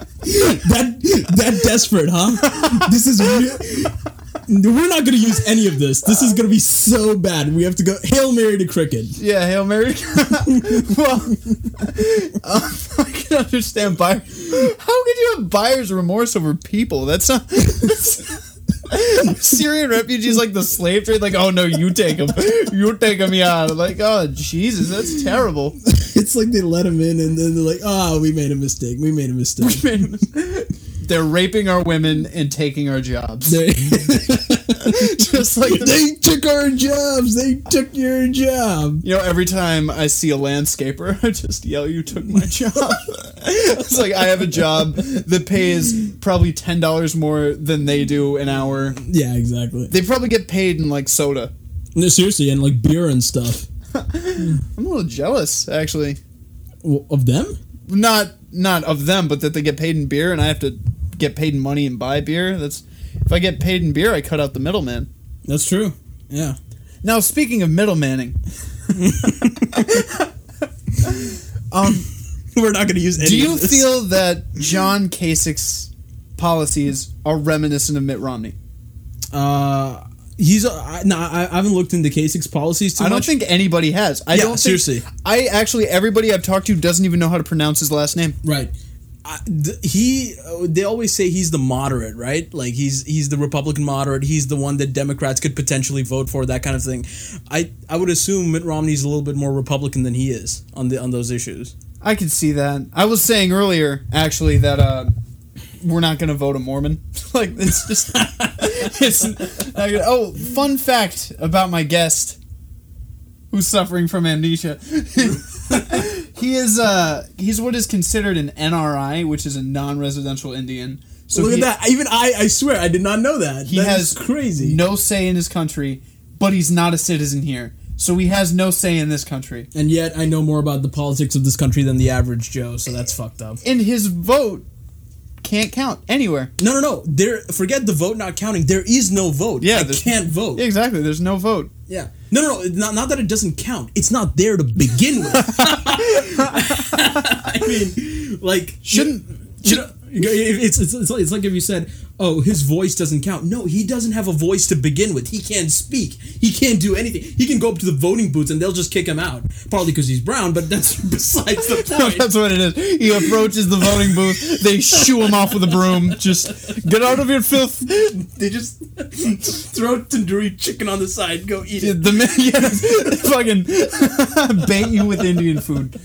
That, that desperate, huh? This is... Re- We're not going to use any of this. This is going to be so bad. We have to go... Hail Mary to cricket. Yeah, Hail Mary. Well... Um, I can understand buyer. How could you have buyer's remorse over people? That's not. That's, Syrian refugees like the slave trade. Like, oh no, you take them, you take them, yeah. Like, oh Jesus, that's terrible. It's like they let them in, and then they're like, oh, we made a mistake. We made a mistake. We made a mistake. They're raping our women and taking our jobs. Just like the, they took our jobs. They took your job. You know, every time I see a landscaper, I just yell, "You took my job." It's like I have a job that pays probably ten dollars more than they do an hour. Yeah, exactly. They probably get paid in like soda. No, seriously, and like beer and stuff. I'm a little jealous, actually. Well, of them? Not not of them, but that they get paid in beer, and I have to get paid in money and buy beer. That's. If I get paid in beer, I cut out the middleman. That's true. Yeah. Now, speaking of middlemaning, um, We're not going to use any. Do you of this. feel that John Kasich's policies are reminiscent of Mitt Romney? Uh, he's uh, no, I, I haven't looked into Kasich's policies too much. I don't much. think anybody has. I yeah, don't think, seriously. I actually, everybody I've talked to doesn't even know how to pronounce his last name. Right. I, th- he, they always say he's the moderate, right? Like he's he's the Republican moderate. He's the one that Democrats could potentially vote for, that kind of thing. I, I would assume Mitt Romney's a little bit more Republican than he is on the on those issues. I could see that. I was saying earlier, actually, that uh, we're not going to vote a Mormon. Like it's just, it's not gonna, oh, fun fact about my guest, who's suffering from amnesia. He is uh he's what is considered an N R I, which is a non-residential Indian. So look he, at that. Even I, I swear I did not know that. He that has is crazy. No say in his country, but he's not a citizen here. So he has no say in this country. And yet I know more about the politics of this country than the average Joe, so that's fucked up. And his vote can't count anywhere. No, no, no. There forget the vote not counting. There is no vote. Yeah, I can't vote. Exactly. There's no vote. Yeah. No, no, no. Not, not that it doesn't count. It's not there to begin with. I mean, like, shouldn't you know, it's, it's it's it's like if you said, "Oh, his voice doesn't count." No, he doesn't have a voice to begin with. He can't speak. He can't do anything. He can go up to the voting booths and they'll just kick him out. Partly because he's brown, but that's besides the point. No, that's what it is. He approaches the voting booth. They shoo him off with a broom. Just get out of your filth. They just throw tandoori chicken on the side. Go eat it. The man, yes, fucking bait you with Indian food.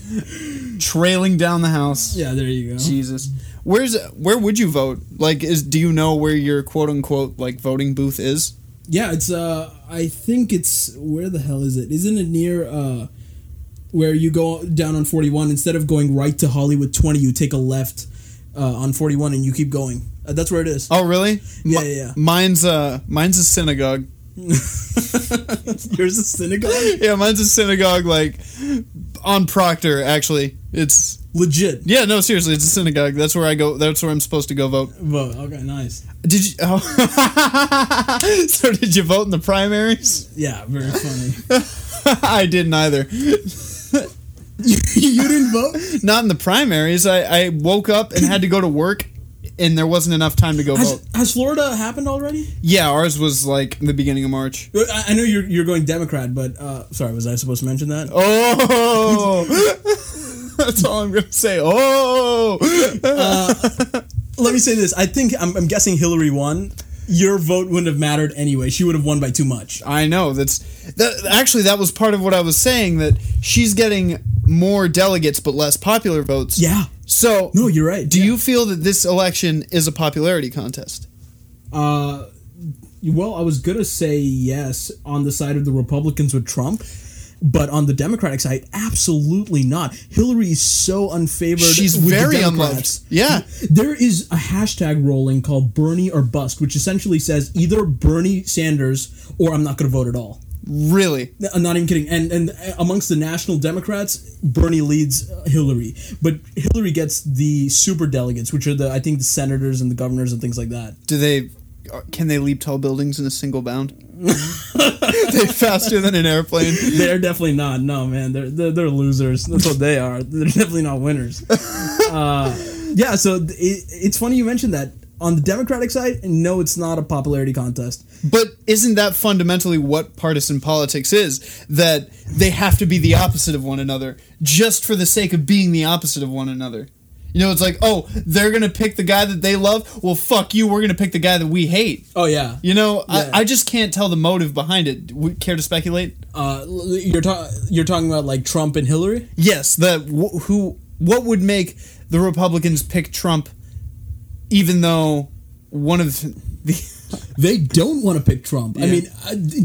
Trailing down the house. Yeah, there you go. Jesus. Where's where would you vote? Like, is do you know where your quote unquote like voting booth is? Yeah, it's uh, I think it's where the hell is it? Isn't it near uh, where you go down on forty-one? Instead of going right to Hollywood twenty, you take a left uh, on forty-one and you keep going. Uh, that's where it is. Oh, really? Yeah, M- yeah, yeah. Mine's uh, mine's a synagogue. Yours a synagogue? Yeah, mine's a synagogue. Like on Proctor, actually, it's. Legit. Yeah, no, seriously, it's a synagogue. That's where I go. That's where I'm supposed to go vote. Vote. Okay, nice. Did you? Oh. So did you vote in the primaries? Yeah, very funny. I didn't either. you, you didn't vote? Not in the primaries. I, I woke up and had to go to work, and there wasn't enough time to go has, vote. Has Florida happened already? Yeah, ours was like the beginning of March. I, I know you're you're going Democrat, but uh, sorry, was I supposed to mention that? Oh. That's all I'm going to say. Oh! uh, let me say this. I think, I'm, I'm guessing Hillary won. Your vote wouldn't have mattered anyway. She would have won by too much. I know. That's that. Actually, that was part of what I was saying, that she's getting more delegates but less popular votes. Yeah. So, no, you're right. Do yeah. you feel that this election is a popularity contest? Uh, well, I was going to say yes on the side of the Republicans with Trump. But on the Democratic side, absolutely not. Hillary is so unfavored. She's with very the Democrats. Unloved. Yeah. There is a hashtag rolling called Bernie or Bust, which essentially says either Bernie Sanders or I'm not going to vote at all. Really? I'm not even kidding. And and amongst the national Democrats, Bernie leads Hillary. But Hillary gets the superdelegates, which are the I think the senators and the governors and things like that. Do they... Can they leap tall buildings in a single bound? They faster than an airplane? They're definitely not. No, man. They're they're, they're losers. That's what they are. They're definitely not winners. Uh, yeah, so it, it's funny you mentioned that. On the Democratic side, no, it's not a popularity contest. But isn't that fundamentally what partisan politics is? That they have to be the opposite of one another just for the sake of being the opposite of one another. You know, it's like, oh, they're going to pick the guy that they love? Well, fuck you, we're going to pick the guy that we hate. Oh, yeah. You know, yeah. I, I just can't tell the motive behind it. Would, care to speculate? Uh, you're, ta- you're talking about, like, Trump and Hillary? Yes. The, wh- who, what would make the Republicans pick Trump even though one of the... They don't want to pick Trump. Yeah. I mean,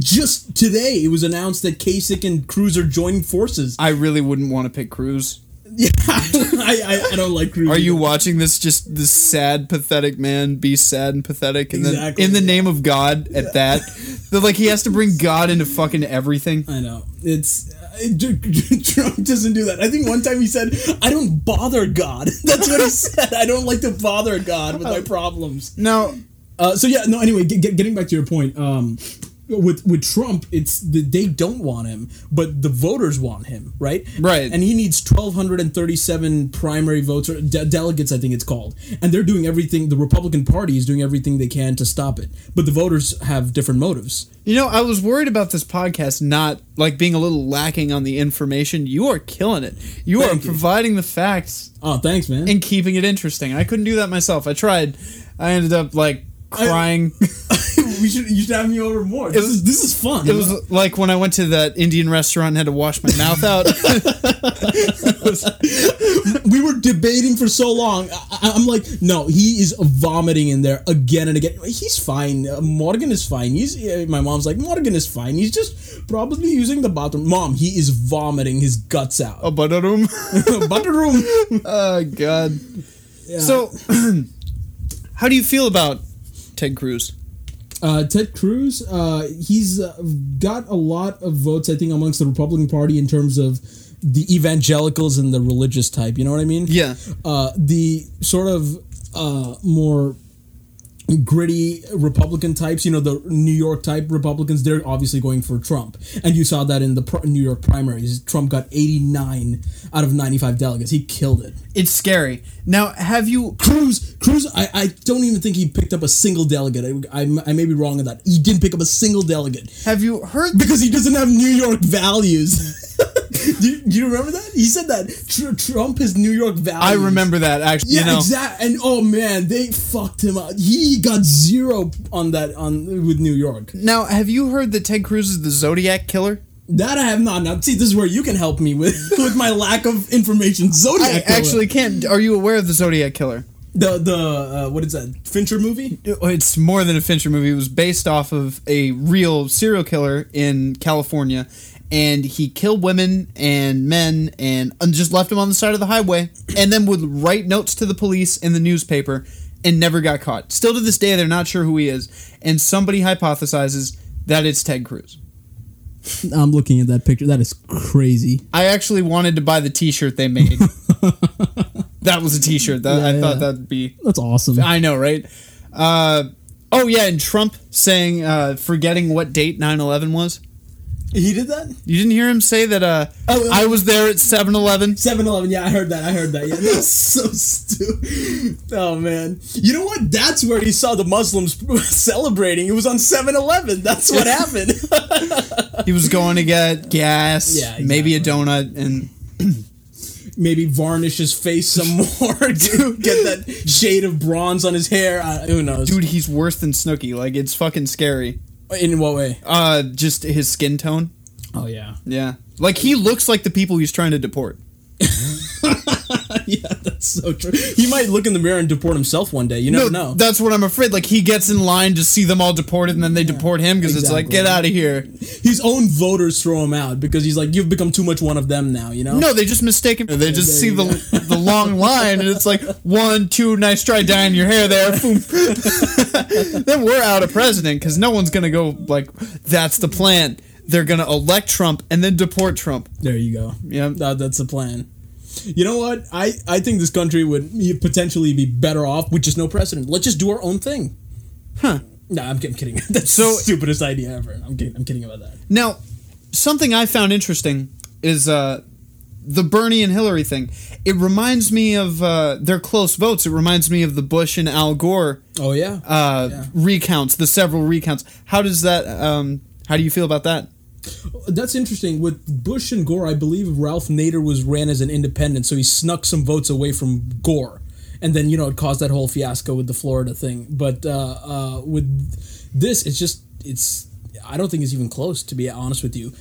just today it was announced that Kasich and Cruz are joining forces. I really wouldn't want to pick Cruz. Yeah, I, I don't like Cruz. Are you watching this, just this sad, pathetic man be sad and pathetic? And exactly. Then, in the name of God, at yeah. that. They're like, he has to bring God into fucking everything. I know. It's... Uh, it, Trump doesn't do that. I think one time he said, I don't bother God. That's what he said. I don't like to bother God with my problems. No. Uh, so, yeah, no, anyway, get, get, getting back to your point, um... with with Trump, it's the, they don't want him, but the voters want him, right? Right. And he needs one thousand two hundred thirty-seven primary votes, or de- delegates, I think it's called. And they're doing everything, the Republican Party is doing everything they can to stop it. But the voters have different motives. You know, I was worried about this podcast not, like, being a little lacking on the information. You are killing it. You Thank are you. providing the facts. Oh, thanks, man. And keeping it interesting. I couldn't do that myself. I tried. I ended up, like, crying. I, we should you should have me over more. This is this is fun. It was like when I went to that Indian restaurant and had to wash my mouth out. We were debating for so long. I, I'm like, no, he is vomiting in there again and again. He's fine. Uh, Morgan is fine. He's uh, my mom's like, Morgan is fine. He's just probably using the bathroom. Mom, he is vomiting his guts out. A butterroom. Butterroom. Oh God. Yeah. So, how do you feel about Ted Cruz? Uh, Ted Cruz, uh, he's uh, got a lot of votes, I think, amongst the Republican Party in terms of the evangelicals and the religious type. You know what I mean? Yeah. Uh, the sort of uh, more gritty Republican types, you know, the New York type Republicans, they're obviously going for Trump. And you saw that in the pr- New York primaries. Trump got eighty-nine out of ninety-five delegates. He killed it. It's scary. Now, have you... Cruz, Cruz, I, I don't even think he picked up a single delegate. I, I, I may be wrong on that. He didn't pick up a single delegate. Have you heard... Because he doesn't have New York values. do, do you remember that? He said that. Tr- Trump has New York values. I remember that, actually. Yeah, you know. Exactly. And, oh, man, they fucked him up. He got zero on that on with New York. Now, have you heard that Ted Cruz is the Zodiac killer? That I have not. Now, see, this is where you can help me with with my lack of information. Zodiac I killer. Actually can't. Are you aware of the Zodiac Killer? The, the uh, what is that, Fincher movie? It's more than a Fincher movie. It was based off of a real serial killer in California, and he killed women and men and just left them on the side of the highway, and then would write notes to the police in the newspaper and never got caught. Still to this day, they're not sure who he is, and somebody hypothesizes that it's Ted Cruz. I'm looking at that picture. That is crazy. I actually wanted to buy the t-shirt they made. That was a t-shirt. That, yeah, I yeah. thought that'd be... That's awesome. I know, right? Uh, oh, yeah, and Trump saying, uh, forgetting what date nine eleven was. He did that? You didn't hear him say that, uh, oh, I was there at seven eleven? seven eleven, yeah, I heard that, I heard that, yeah. That's so stupid. Oh, man. You know what? That's where he saw the Muslims celebrating. It was on seven eleven. That's what happened. He was going to get gas, yeah, exactly. Maybe a donut, and... Maybe varnish his face some more to get that shade of bronze on his hair. Uh, who knows? Dude, he's worse than Snooki. Like, it's fucking scary. In what way? Uh, just his skin tone. Oh, yeah. Yeah. Like, he looks like the people he's trying to deport. Yeah, that's so true. He might look in the mirror and deport himself one day. You never no, know. That's what I'm afraid. Like, he gets in line to see them all deported, and then they yeah, deport him because exactly. It's like, get out of here. His own voters throw him out because he's like, you've become too much one of them now, you know? No, they just mistake him. They just see the the long line, and it's like, one, two, nice try dyeing your hair there. Then we're out of president because no one's going to go, like, that's the plan. They're going to elect Trump and then deport Trump. There you go. Yeah, that, that's the plan. You know what? I, I think this country would potentially be better off with just no precedent. Let's just do our own thing. Huh. No, nah, I'm, I'm kidding. That's so, the stupidest idea ever. I'm kidding, I'm kidding about that. Now, something I found interesting is uh, the Bernie and Hillary thing. It reminds me of uh, their close votes. It reminds me of the Bush and Al Gore oh, yeah. Uh, yeah. recounts, the several recounts. How does that... Um, how do you feel about that? That's interesting. With Bush and Gore, I believe Ralph Nader was ran as an independent, so he snuck some votes away from Gore. And then, you know, it caused that whole fiasco with the Florida thing. But uh, uh, with this, it's just, it's, I don't think it's even close, to be honest with you.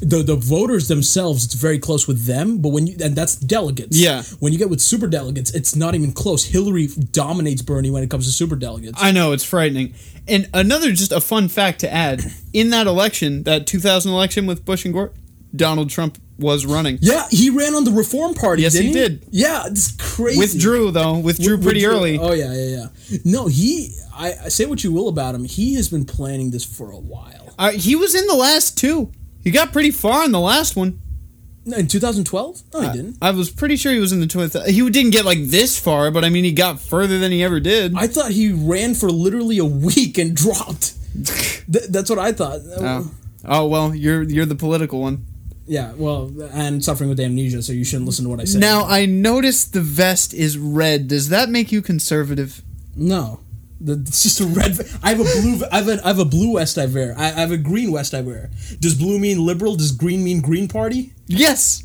The the voters themselves, it's very close with them, but when you, and that's delegates. Yeah. When you get with superdelegates, it's not even close. Hillary dominates Bernie when it comes to superdelegates. I know, it's frightening. And another, just a fun fact to add, in that election, that two thousand election with Bush and Gore, Donald Trump was running. Yeah, he ran on the Reform Party, yes, didn't he? Yes, he did. Yeah, it's crazy. Withdrew, though. Withdrew with, pretty withdrew. early. Oh, yeah, yeah, yeah. No, he, I, I say what you will about him, he has been planning this for a while. Uh, he was in the last two. He got pretty far in the last one. In two thousand twelve? No, he didn't. I was pretty sure he was in the twenty... He didn't get, like, this far, but, I mean, he got further than he ever did. I thought he ran for literally a week and dropped. Th- that's what I thought. Oh. oh, well, you're you're the political one. Yeah, well, and suffering with amnesia, so you shouldn't listen to what I say. Now, I noticed the vest is red. Does that make you conservative? No. The, it's just a red vest. I have a blue I have a, I have a blue vest I wear. I, I have a green vest I wear. Does blue mean liberal? Does green mean Green Party? Yes.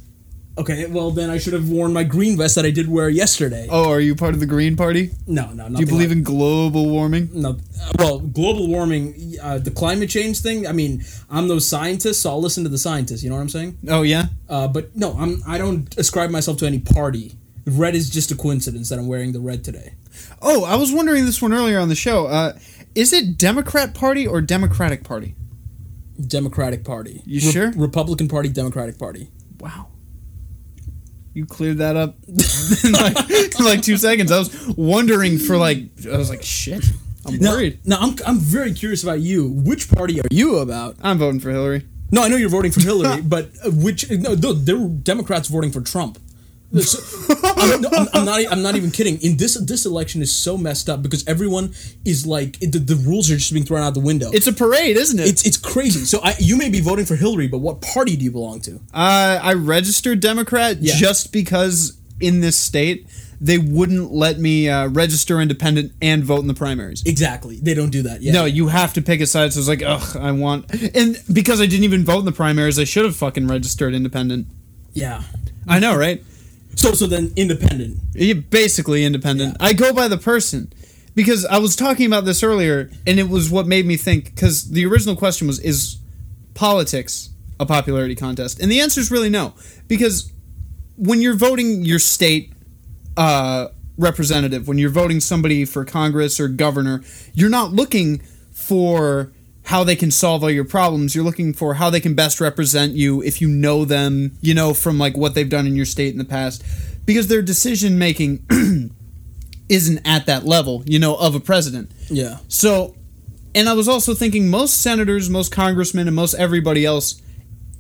Okay, well, then I should have worn my green vest that I did wear yesterday. Oh, are you part of the Green Party? No, no, not. Do you believe like, in global warming? No. Well, global warming, uh, the climate change thing, I mean, I'm those scientists, so I'll listen to the scientists, you know what I'm saying? Oh, yeah? Uh, but no, I'm, I don't ascribe myself to any party. Red is just a coincidence that I'm wearing the red today. Oh, I was wondering this one earlier on the show. Uh, is it Democrat Party or Democratic Party? Democratic Party. You Re- sure? Republican Party, Democratic Party. Wow. You cleared that up in like, in like two seconds. I was wondering for like, I was like, shit, I'm now, worried. Now, I'm I'm very curious about you. Which party are you about? I'm voting for Hillary. No, I know you're voting for Hillary, but which, no, they're Democrats voting for Trump. So, I'm, no, I'm, I'm, not, I'm not even kidding. In this this election is so messed up because everyone is like, it, the, the rules are just being thrown out the window. It's a parade, isn't it? It's it's crazy. So I, you may be voting for Hillary, but what party do you belong to? Uh, I registered Democrat yeah. just because in this state, they wouldn't let me uh, register independent and vote in the primaries. Exactly. They don't do that yet. No, you have to pick a side. So it's like, ugh, I want... And because I didn't even vote in the primaries, I should have fucking registered independent. Yeah. I know, right? So so then independent. Yeah, basically independent. Yeah. I go by the person because I was talking about this earlier and it was what made me think because the original question was, is politics a popularity contest? And the answer is really no, because when you're voting your state uh, representative, when you're voting somebody for Congress or governor, you're not looking for how they can solve all your problems. You're looking for how they can best represent you if you know them, you know, from like what they've done in your state in the past, because their decision making isn't at that level, you know, of a president. Yeah. So, and I was also thinking most senators, most congressmen, and most everybody else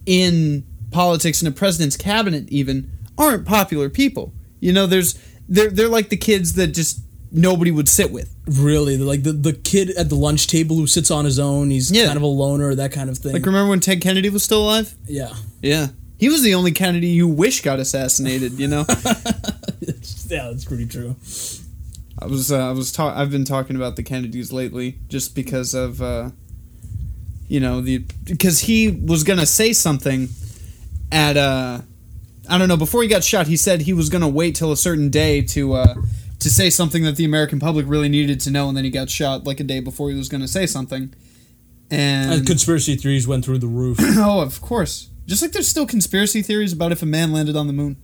in politics in a president's cabinet even aren't popular people. You know, there's they're they're like the kids that just nobody would sit with. Really? Like, the, the kid at the lunch table who sits on his own, he's yeah. kind of a loner, that kind of thing. Like, remember when Ted Kennedy was still alive? Yeah. Yeah. He was the only Kennedy you wish got assassinated, you know? Yeah, that's pretty true. I was, uh, I was ta- I've been talking about the Kennedys lately, just because of, uh, you know, the... Because he was gonna say something at, uh... I don't know, before he got shot, he said he was gonna wait till a certain day to, uh... to say something that the American public really needed to know, and then he got shot like a day before he was going to say something. And, and conspiracy theories went through the roof. Oh, of course. Just like there's still conspiracy theories about if a man landed on the moon.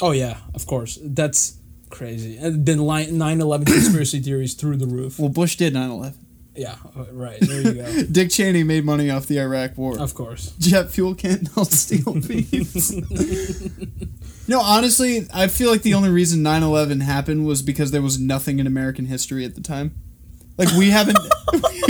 Oh, yeah, of course. That's crazy. And then nine eleven conspiracy theories through the roof. Well, Bush did nine eleven. Yeah, right. There you go. Dick Cheney made money off the Iraq War. Of course. Jet fuel can't melt steel beams. No, honestly, I feel like the only reason nine eleven happened was because there was nothing in American history at the time. Like, we haven't... we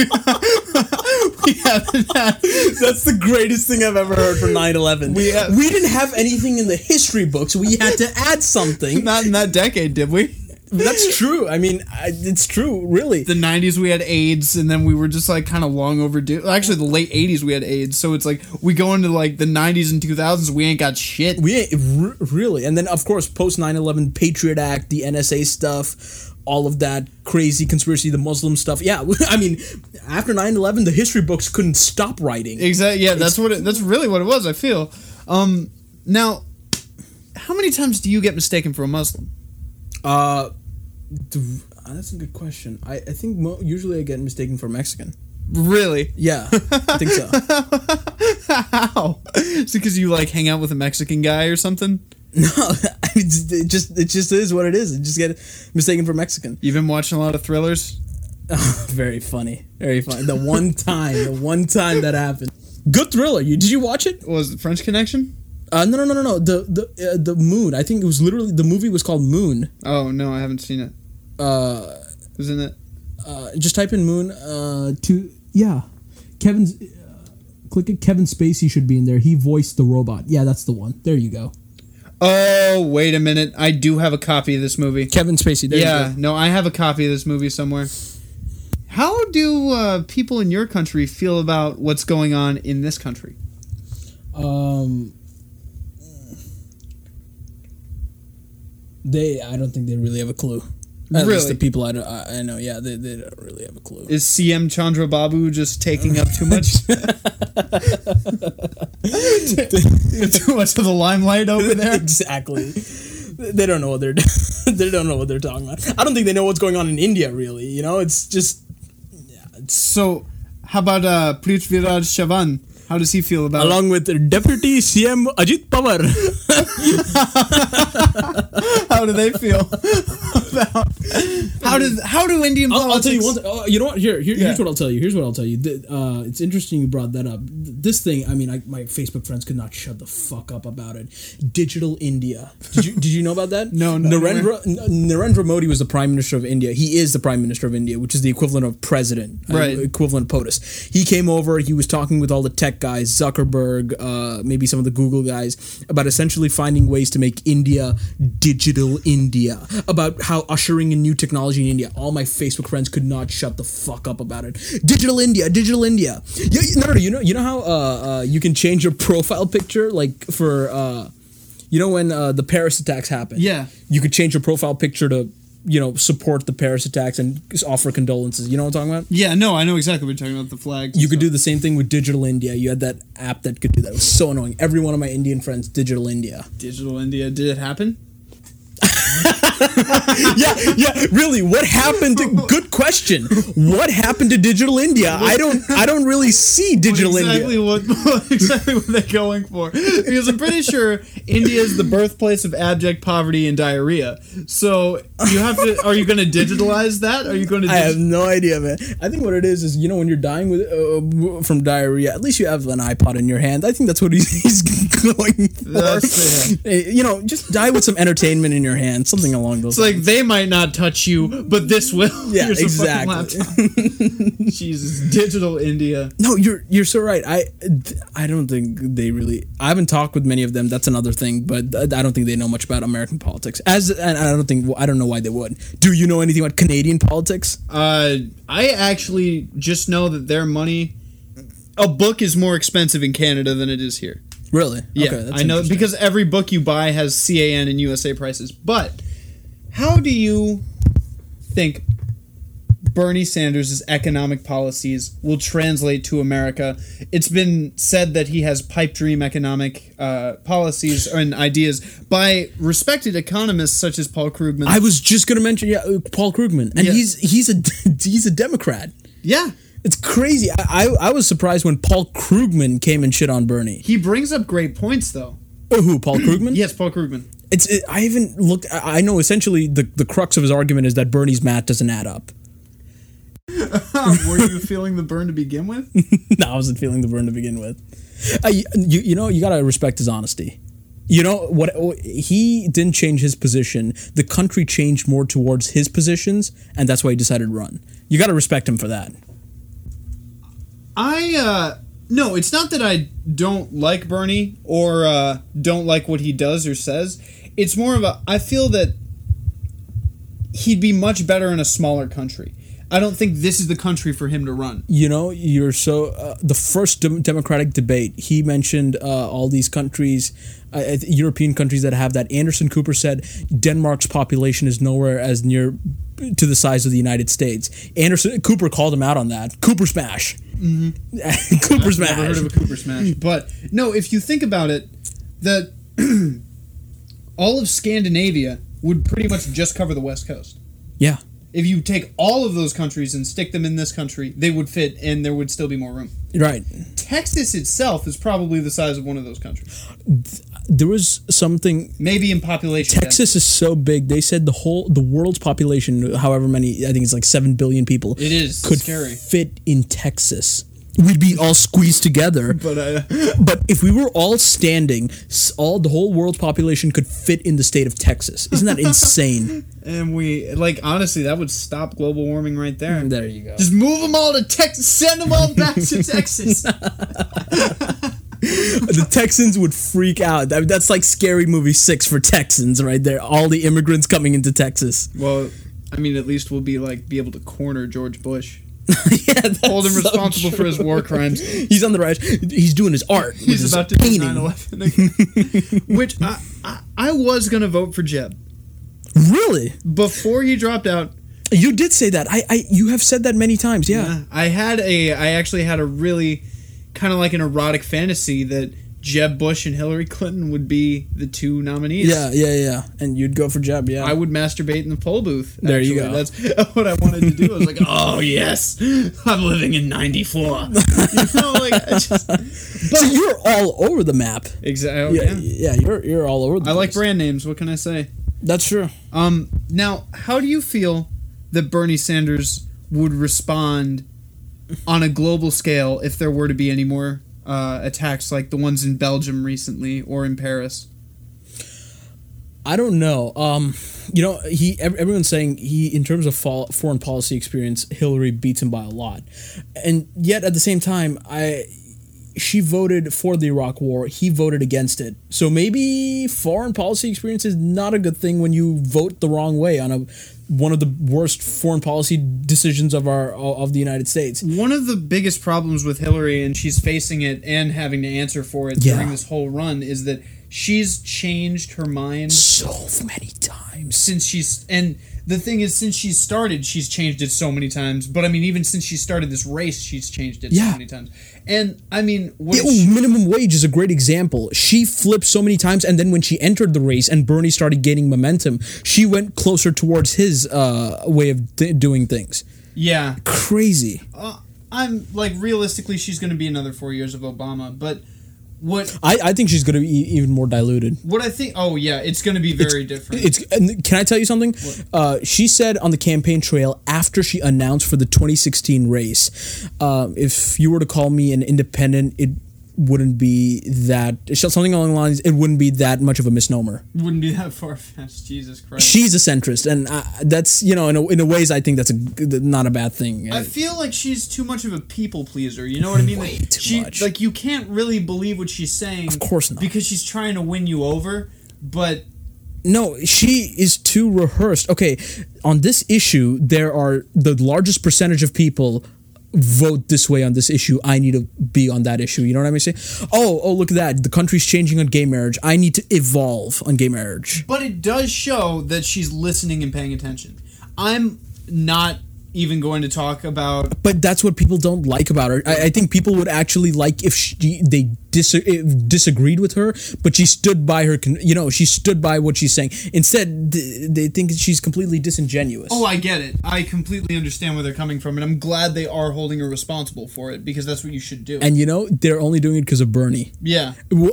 haven't had... That's the greatest thing I've ever heard from nine eleven. We, ha- we didn't have anything in the history books. We had to add something. Not in that decade, did we? That's true. I mean, it's true, really. The nineties, we had AIDS, and then we were just, like, kind of long overdue. Actually, the late eighties, we had AIDS, so it's like, we go into, like, the nineties and two thousands, we ain't got shit. We ain't, really. And then, of course, post nine eleven, Patriot Act, the N S A stuff, all of that crazy conspiracy, the Muslim stuff. Yeah, I mean, after nine eleven, the history books couldn't stop writing. Exactly, yeah, that's what it, that's really what it was, I feel. Um, now, how many times do you get mistaken for a Muslim? Uh... That's a good question. I, I think mo- usually I get mistaken for Mexican. Really? Yeah, I think so. How? Is it because you like hang out with a Mexican guy or something? No, I mean, it just it just is what it is. I just get mistaken for Mexican. You've been watching a lot of thrillers? Oh, very funny. Very funny. The one time, the one time that happened. Good thriller. You did you watch it? Was it French Connection? Uh, no, no, no, no, no. The the uh, the Moon. I think it was literally the movie was called Moon. Oh no, I haven't seen it. Uh, Who's in it? Uh, just type in Moon. Uh, to yeah, Kevin's. Uh, click it. Kevin Spacey should be in there. He voiced the robot. Yeah, that's the one. There you go. Oh wait a minute! I do have a copy of this movie. Kevin Spacey. There yeah, you go. No, I have a copy of this movie somewhere. How do uh, people in your country feel about what's going on in this country? Um, they, I don't think they really have a clue. At really? least the people I, don't, I know, yeah, they, they don't really have a clue. Is C M Chandra Babu just taking up too much? Too much of the limelight over there? Exactly. They don't know what they're they don't know what they're talking about. I don't think they know what's going on in India, really. You know, it's just. Yeah, it's, so, how about uh, Prithviraj Chavan? How does he feel about Along it? with Deputy C M Ajit Pawar. How do they feel about how does how do Indian I'll, politics? I'll tell you one. Th- oh, you know what? Here, here yeah. here's what I'll tell you. Here's what I'll tell you. The, uh, it's interesting you brought that up. This thing. I mean, I, my Facebook friends could not shut the fuck up about it. Digital India. Did you did you know about that? no, no. Narendra N- Narendra Modi was the Prime Minister of India. He is the Prime Minister of India, which is the equivalent of president, right? Uh, equivalent of POTUS. He came over. He was talking with all the tech guys, Zuckerberg, uh, maybe some of the Google guys, about essentially finding ways to make India digital India, about how ushering in new technology in India. All my Facebook friends could not shut the fuck up about it. Digital India, digital India. Yeah, no, no, no, you know, you know how uh, uh, you can change your profile picture, like for, uh, you know, when uh, the Paris attacks happened. Yeah, you could change your profile picture to, you know, support the Paris attacks and offer condolences. You know what I'm talking about? Yeah, no, I know exactly what you're talking about, the flags. You could do the same thing with Digital India. You had that app that could do that. It was so annoying. Every one of my Indian friends, Digital India. Digital India. Did it happen? yeah, yeah, really, what happened to, good question. What happened to Digital India? I don't I don't really see Digital what exactly India. What, what exactly what they're going for. Because I'm pretty sure India is the birthplace of abject poverty and diarrhea. So you have to, are you going to digitalize that? Are you going to dig- I have no idea, man. I think what it is is, you know, when you're dying with uh, from diarrhea, at least you have an iPod in your hand. I think that's what he's, he's going for. That's, yeah. You know, just die with some entertainment in your hand, something along those it's lines. It's like, they might not touch you, but this will. Yeah, Here's exactly. Jesus, Digital India. No, you're you're so right. I, I don't think they really... I haven't talked with many of them, that's another thing, but I don't think they know much about American politics. As and I don't think... I don't know why they would. Do you know anything about Canadian politics? Uh, I actually just know that their money... A book is more expensive in Canada than it is here. Really? Yeah, okay, that's I know, because every book you buy has C A N and U S A prices. But how do you think Bernie Sanders' economic policies will translate to America? It's been said that he has pipe dream economic uh, policies and ideas by respected economists such as Paul Krugman. I was just going to mention, yeah, Paul Krugman, and yeah. he's he's a he's a Democrat. Yeah. It's crazy. I, I I was surprised when Paul Krugman came and shit on Bernie. He brings up great points, though. Oh, who? Paul Krugman? Yes, Paul Krugman. It's it, I haven't looked. I know essentially the, the crux of his argument is that Bernie's math doesn't add up. Were you feeling the burn to begin with? No, I wasn't feeling the burn to begin with. Uh, you, you you know you gotta respect his honesty. You know what? He didn't change his position. The country changed more towards his positions, and that's why he decided to run. You gotta respect him for that. I, uh, no, it's not that I don't like Bernie or uh, don't like what he does or says. It's more of a, I feel that he'd be much better in a smaller country. I don't think this is the country for him to run. You know, you're so, uh, the first de- Democratic debate, he mentioned uh, all these countries, uh, European countries that have that. Anderson Cooper said Denmark's population is nowhere as near to the size of the United States. Anderson Cooper called him out on that. Cooper smash. Mm-hmm. Cooper I've smash. I've never heard of a Cooper smash. But, no, if you think about it, the all of Scandinavia would pretty much just cover the West Coast. Yeah. If you take all of those countries and stick them in this country, they would fit and there would still be more room. Right. Texas itself is probably the size of one of those countries. There was something... Maybe in population. Texas is so big. They said the whole the world's population, however many, I think it's like seven billion people. It is. Could scary. fit in Texas. We'd be all squeezed together. But uh, but if we were all standing, all the whole world's population could fit in the state of Texas. Isn't that insane? And we, like, honestly, that would stop global warming right there. There you go. Just move them all to Texas. Send them all back to Texas. The Texans would freak out. I mean, that's like Scary Movie six for Texans right there. All the immigrants coming into Texas. Well, I mean, at least we'll be, like, be able to corner George Bush. yeah, hold him so responsible true. for his war crimes. He's on the rise. He's doing his art. He's his about to painting. do nine eleven. Which I, I, I was going to vote for Jeb. Really? Before he dropped out. You did say that. I, I you have said that many times. Yeah. yeah. I had a I actually had a really kind of like an erotic fantasy that Jeb Bush and Hillary Clinton would be the two nominees. Yeah, yeah, yeah. And you'd go for Jeb, yeah. I would masturbate in the poll booth. Actually. There you go. That's what I wanted to do. I was like, oh, yes, I'm living in ninety-four. You know, like, I just, but so you're all over the map. Exactly. Yeah, yeah, you're you're all over the map. I place. like brand names. What can I say? That's true. Um, now, how do you feel that Bernie Sanders would respond on a global scale if there were to be any more Uh, attacks like the ones in Belgium recently or in Paris? I don't know. Um, you know, he everyone's saying he, in terms of foreign policy experience, Hillary beats him by a lot, and yet at the same time, I she voted for the Iraq War. He voted against it. So maybe foreign policy experience is not a good thing when you vote the wrong way on a one of the worst foreign policy decisions of our of the United States. One of the biggest problems with Hillary, and she's facing it and having to answer for it yeah. during this whole run, is that she's changed her mind so many times since she's and the thing is, since she started, she's changed it so many times. But I mean, even since she started this race, she's changed it yeah. so many times. And I mean, which, yeah, minimum wage is a great example. She flipped so many times, and then when she entered the race and Bernie started gaining momentum, she went closer towards his uh, way of d- doing things. Yeah, crazy. Uh, I'm like, realistically, she's going to be another four years of Obama, but. What I, I think she's going to be even more diluted. What I think... Oh, yeah. It's going to be very it's, different. It's. And can I tell you something? Uh, she said on the campaign trail after she announced for the twenty sixteen race, uh, if you were to call me an independent, it wouldn't be that... Something along the lines, it wouldn't be that much of a misnomer. It wouldn't be that far-fetched. Jesus Christ. She's a centrist. And I, that's, you know, in a, in a ways, I think that's a, not a bad thing. I feel like she's too much of a people pleaser. You know what I mean? Way like, too she, much. Like, you can't really believe what she's saying. Of course not. Because she's trying to win you over, but... No, she is too rehearsed. Okay, on this issue, there are the largest percentage of people... vote this way on this issue. I need to be on that issue. You know what I mean? Say, oh, oh, look at that. The country's changing on gay marriage. I need to evolve on gay marriage. But it does show that she's listening and paying attention. I'm not even going to talk about... But that's what people don't like about her. I, I think people would actually like if she, they dis- if disagreed with her, but she stood by her... Con- you know, she stood by what she's saying. Instead, th- they think she's completely disingenuous. Oh, I get it. I completely understand where they're coming from, and I'm glad they are holding her responsible for it, because that's what you should do. And, you know, they're only doing it because of Bernie. Yeah.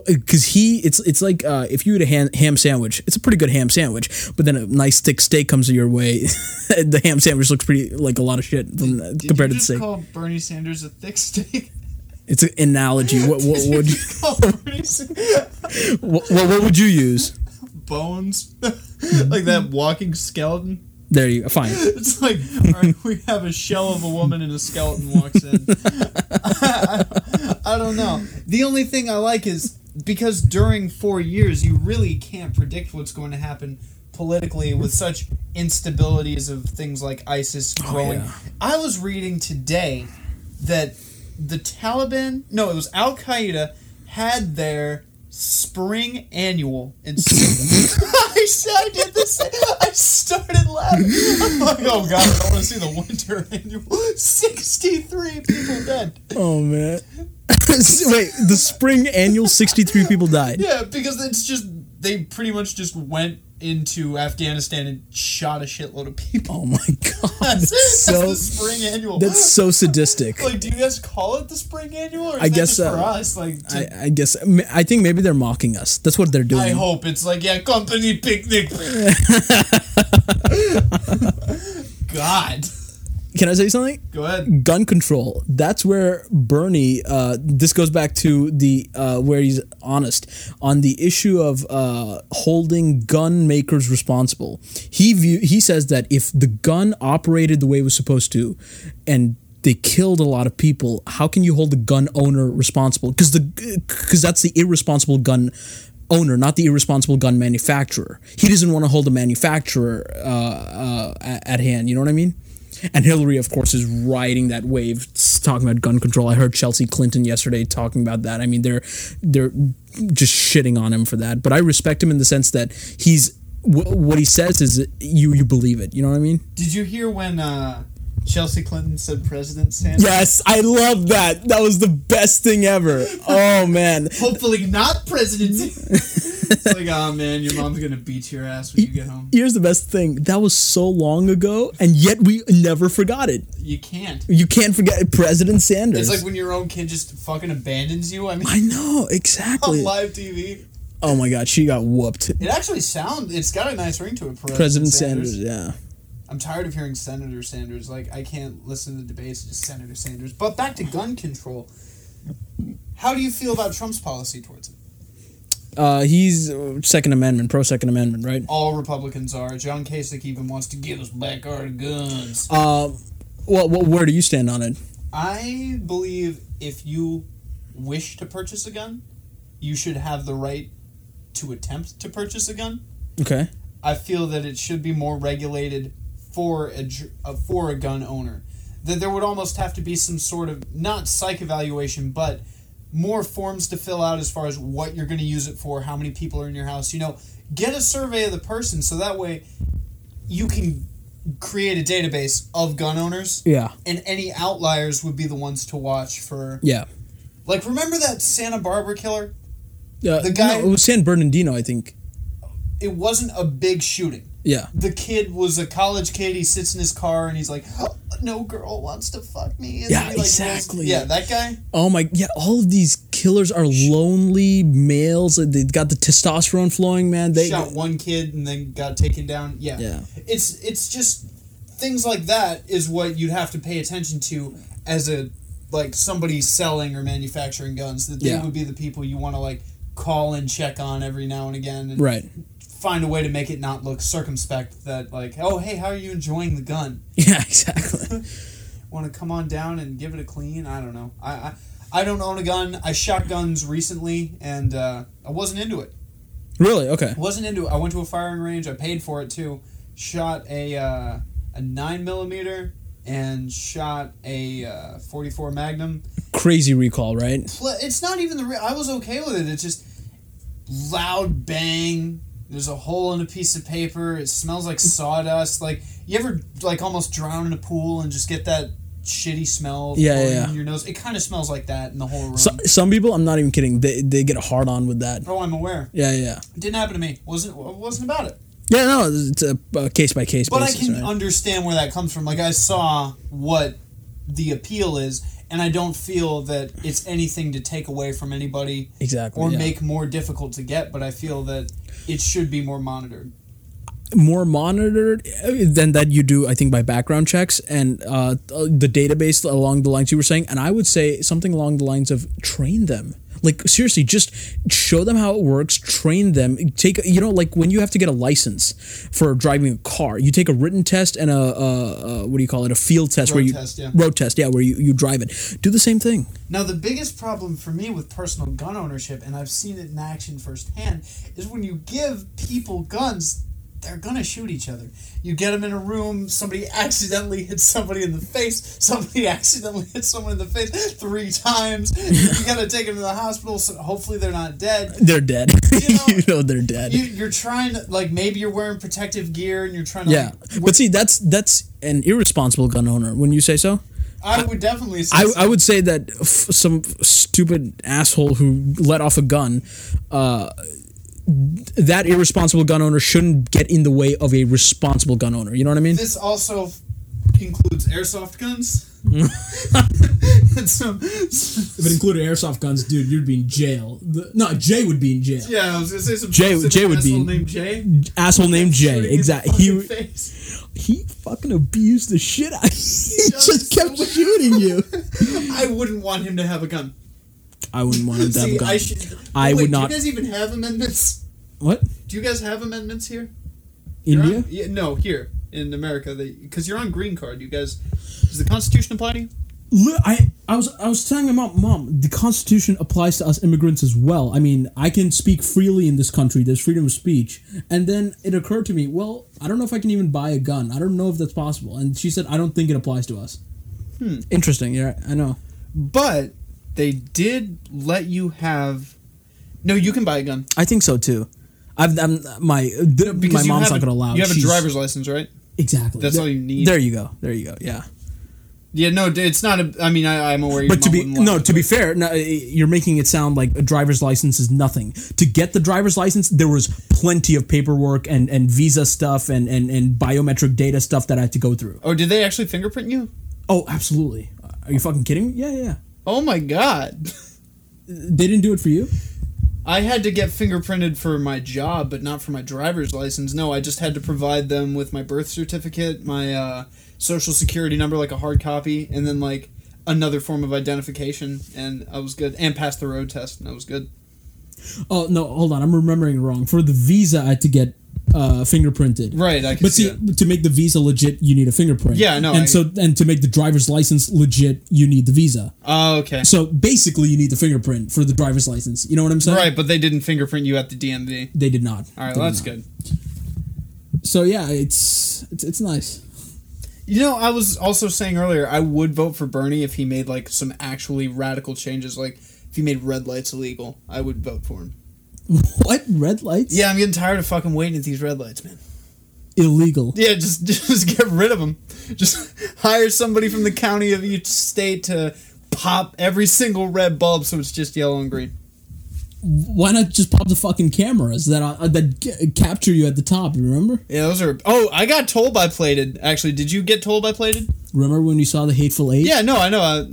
Because he... It's it's like uh, if you eat a ham, ham sandwich, it's a pretty good ham sandwich, but then a nice thick steak comes your way. The ham sandwich looks pretty... like. Like a lot of shit from, did, did compared you just to the steak. Call Bernie Sanders a thick steak? It's an analogy. What what would you call Bernie Sanders? what, what, what would you use? Bones, like that walking skeleton. There you go. Fine. It's like, all right, we have a shell of a woman and a skeleton walks in. I, I, I don't know. The only thing I like is because during four years you really can't predict what's going to happen politically, with such instabilities of things like ISIS growing. Oh, yeah. I was reading today that the Taliban, no, it was Al-Qaeda, had their spring annual in Sweden. I, I did this. I started laughing. I'm like, oh God, I want to see the winter annual. sixty-three people dead. Oh, man. Wait, the spring annual, sixty-three people died. Yeah, because it's just, they pretty much just went into Afghanistan and shot a shitload of people. Oh my God. That's, that's so, the spring annual. That's so sadistic. Like, do you guys call it the spring annual? Or is I that guess just uh, for us? Like, to, I, I guess, I think maybe they're mocking us. That's what they're doing. I hope. It's like, yeah, company picnic. God. Can I say something? Go ahead. Gun control. That's where Bernie, uh, this goes back to the uh, where he's honest, on the issue of uh, holding gun makers responsible. He view, he says that if the gun operated the way it was supposed to and they killed a lot of people, how can you hold the gun owner responsible? Because the, 'cause that's the irresponsible gun owner, not the irresponsible gun manufacturer. He doesn't want to hold the manufacturer uh, uh, at hand. You know what I mean? And Hillary, of course, is riding that wave, talking about gun control. I heard Chelsea Clinton yesterday talking about that. I mean, they're they're just shitting on him for that. But I respect him in the sense that he's w- what he says is you you believe it. You know what I mean? Did you hear when uh, Chelsea Clinton said President Sanders? Yes, I love that. That was the best thing ever. Oh man. Hopefully not President Sanders. It's like, oh man, your mom's gonna beat your ass when you get home. Here's the best thing. That was so long ago, and yet we never forgot it. You can't. You can't forget President Sanders. It's like when your own kid just fucking abandons you. I mean, I know, exactly. On live T V. Oh my god, she got whooped. It actually sounds, it's got a nice ring to it, President, President Sanders. Sanders, yeah. I'm tired of hearing Senator Sanders. Like, I can't listen to the debates, just Senator Sanders. But back to gun control. How do you feel about Trump's policy towards it? Uh, he's Second Amendment, pro-Second Amendment, right? All Republicans are. John Kasich even wants to give us back our guns. Uh, well, well, where do you stand on it? I believe if you wish to purchase a gun, you should have the right to attempt to purchase a gun. Okay. I feel that it should be more regulated for a, uh, for a gun owner. That there would almost have to be some sort of, not psych evaluation, but more forms to fill out as far as what you're going to use it for, how many people are in your house. You know, get a survey of the person so that way you can create a database of gun owners. Yeah. And any outliers would be the ones to watch for. Yeah. Like, remember that Santa Barbara killer? Yeah. Uh, the guy. No, it was San Bernardino, I think. It wasn't a big shooting. Yeah. The kid was a college kid. He sits in his car and he's like, oh, no girl wants to fuck me. And yeah, like, exactly. Yeah, that guy. Oh my, yeah, all of these killers are lonely males. They've got the testosterone flowing, man. They shot one kid and then got taken down. Yeah. Yeah. It's, it's just things like that is what you'd have to pay attention to as a, like, somebody selling or manufacturing guns. That they yeah. would be the people you want to, like, call and check on every now and again. And right. find a way to make it not look circumspect, that like, oh, hey, how are you enjoying the gun? Yeah, exactly. Want to come on down and give it a clean? I don't know. I I, I don't own a gun. I shot guns recently, and uh, I wasn't into it. Really? Okay. I wasn't into it. I went to a firing range. I paid for it, too. Shot a uh, a nine millimeter and shot a uh, forty-four Magnum. Crazy recall, right? It's not even the... Re- I was okay with it. It's just loud bang... There's a hole in a piece of paper. It smells like sawdust. Like, you ever, like, almost drown in a pool and just get that shitty smell yeah, yeah, yeah. in your nose? It kind of smells like that in the whole room. So, some people, I'm not even kidding, they they get a hard-on with that. Oh, I'm aware. Yeah, yeah. It didn't happen to me. Wasn't wasn't about it. Yeah, no, it's a uh, case-by-case but basis. But I can right? understand where that comes from. Like, I saw what the appeal is, and I don't feel that it's anything to take away from anybody exactly, or yeah. make more difficult to get, but I feel that it should be more monitored. More monitored than that you do, I think, by background checks and uh, the database along the lines you were saying. And I would say something along the lines of train them. Like, seriously, just show them how it works, train them, take, you know, like when you have to get a license for driving a car, you take a written test and a, a, a what do you call it, a field test. Road where you, test, yeah. Road test, yeah, where you, you drive it. Do the same thing. Now, the biggest problem for me with personal gun ownership, and I've seen it in action firsthand, is when you give people guns, they're going to shoot each other. You get them in a room, somebody accidentally hits somebody in the face, somebody accidentally hits someone in the face three times. You got to take them to the hospital, so hopefully they're not dead. They're dead. You know, you know they're dead. You, you're trying to, like, maybe you're wearing protective gear and you're trying to... Yeah, like, but see, that's that's an irresponsible gun owner, wouldn't you say so? I would definitely say I, so. I would say that f- some stupid asshole who let off a gun... uh that irresponsible gun owner shouldn't get in the way of a responsible gun owner. You know what I mean? This also f- includes airsoft guns. some, if it included airsoft guns, dude, you'd be in jail. The, no, Jay would be in jail. Yeah, I was going to say some Jay, Jay would asshole be, named Jay. Asshole named Jay, exactly. He, he fucking abused the shit out of you. He just kept so shooting you. I wouldn't want him to have a gun. I wouldn't want to have a gun. I, should, I wait, would not. Do you guys even have amendments? What? Do you guys have amendments here? India? On, yeah, no, here in America. Because you're on green card. You guys. Does the Constitution apply to you? Look, I, I was I was telling my mom, Mom, the Constitution applies to us immigrants as well. I mean, I can speak freely in this country. There's freedom of speech. And then it occurred to me, well, I don't know if I can even buy a gun. I don't know if that's possible. And she said, I don't think it applies to us. Hmm. Interesting. Yeah, I know. But they did let you have... No, you can buy a gun. I think so, too. I've I'm, my no, my mom's not going to allow it. You have She's, a driver's license, right? Exactly. That's there, all you need. There you go. There you go. Yeah. Yeah, no, it's not a... I mean, I, I'm aware... But to be... No, to be fair, no, you're making it sound like a driver's license is nothing. To get the driver's license, there was plenty of paperwork and, and visa stuff and, and, and biometric data stuff that I had to go through. Oh, did they actually fingerprint you? Oh, absolutely. Are you fucking kidding me? Yeah, yeah. Oh, my God. They didn't do it for you? I had to get fingerprinted for my job, but not for my driver's license. No, I just had to provide them with my birth certificate, my... uh social security number, like a hard copy, and then like another form of identification, and I was good, and passed the road test, and I was good. Oh no, hold on, I'm remembering wrong. For the visa, I had to get uh, fingerprinted. Right, I can but see. But see, it. To make the visa legit, you need a fingerprint. Yeah, no. And I... so, and to make the driver's license legit, you need the visa. Oh, okay. So basically, you need the fingerprint for the driver's license. You know what I'm saying? Right, but they didn't fingerprint you at the D M V. They did not. All right, well, that's good. So yeah, it's it's it's nice. You know, I was also saying earlier, I would vote for Bernie if he made, like, some actually radical changes. Like, if he made red lights illegal, I would vote for him. What? Red lights? Yeah, I'm getting tired of fucking waiting at these red lights, man. Illegal. Yeah, just just get rid of them. Just hire somebody from the county of each state to pop every single red bulb so it's just yellow and green. Why not just pop the fucking cameras that uh, that g- capture you at the top, you remember? Yeah, those are... Oh, I got told by Plated, actually. Did you get told by Plated? Remember when you saw the Hateful Eight? Yeah, no, I know. Uh,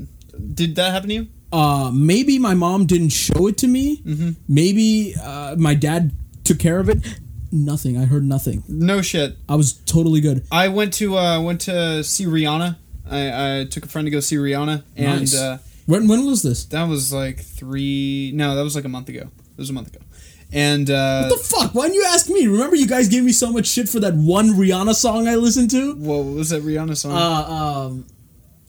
did that happen to you? Uh, maybe my mom didn't show it to me. Mm-hmm. Maybe uh, my dad took care of it. Nothing. I heard nothing. No shit. I was totally good. I went to uh, went to see Rihanna. I, I took a friend to go see Rihanna. And, nice. Uh, When when was this? That was like three... No, that was like a month ago. It was a month ago. And, uh... What the fuck? Why didn't you ask me? Remember you guys gave me so much shit for that one Rihanna song I listened to? Whoa, what was that Rihanna song? Uh, um...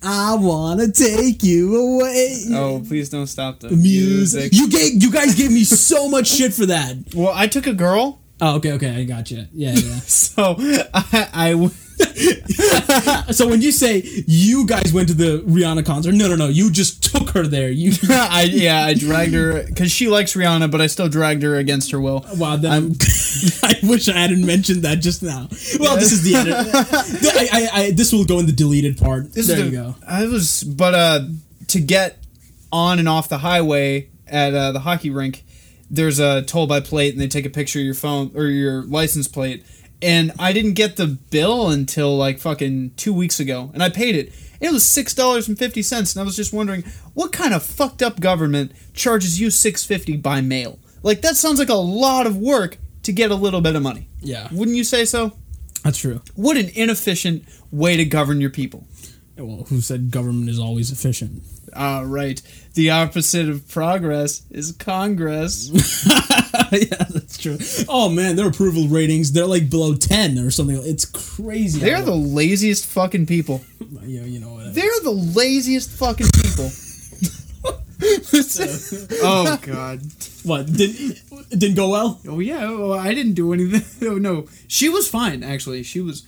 I wanna take you away. Oh, please don't stop the music. music. You gave, you guys gave me so much shit for that. Well, I took a girl. Oh, okay, okay, I gotcha. Yeah, yeah. So, I... I w- so when you say you guys went to the Rihanna concert, no, no, no, you just took her there. You, I, yeah, I dragged her because she likes Rihanna, but I still dragged her against her will. Wow, then I wish I hadn't mentioned that just now. Well, yeah. This is the edit. I, I, I, this will go in the deleted part. This there the, you go. I was, but uh, to get on and off the highway at uh, the hockey rink, there's a toll by plate, and they take a picture of your phone or your license plate. And I didn't get the bill until, like, fucking two weeks ago. And I paid it. It was six dollars and fifty cents. And I was just wondering, what kind of fucked up government charges you six dollars and fifty cents by mail? Like, that sounds like a lot of work to get a little bit of money. Yeah. Wouldn't you say so? That's true. What an inefficient way to govern your people. Well, who said government is always efficient? Ah, uh, right. The opposite of progress is Congress. Yeah, that's true. Oh, man, their approval ratings, they're like below ten or something. It's crazy. They're the laziest fucking people. Yeah, you know what? They're the laziest fucking people. Oh, God. What? Did, it didn't go well? Oh, yeah. Oh, I didn't do anything. Oh, no. She was fine, actually. She was...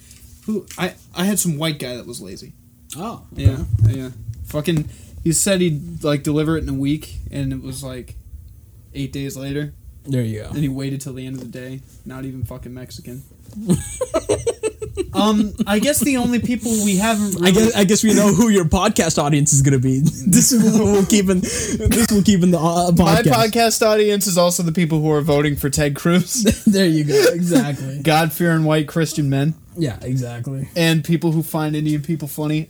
Who? I, I had some white guy that was lazy. Oh. Okay. Yeah, yeah. Fucking... He said he'd, like, deliver it in a week, and it was, like, eight days later. There you go. And he waited till the end of the day. Not even fucking Mexican. um, I guess the only people we haven't really... I guess, I guess we know who your podcast audience is going to be. This is what we'll keep in, this will keep in the uh, podcast. My podcast audience is also the people who are voting for Ted Cruz. There you go. Exactly. God-fearing white Christian men. Yeah, exactly. And people who find Indian people funny.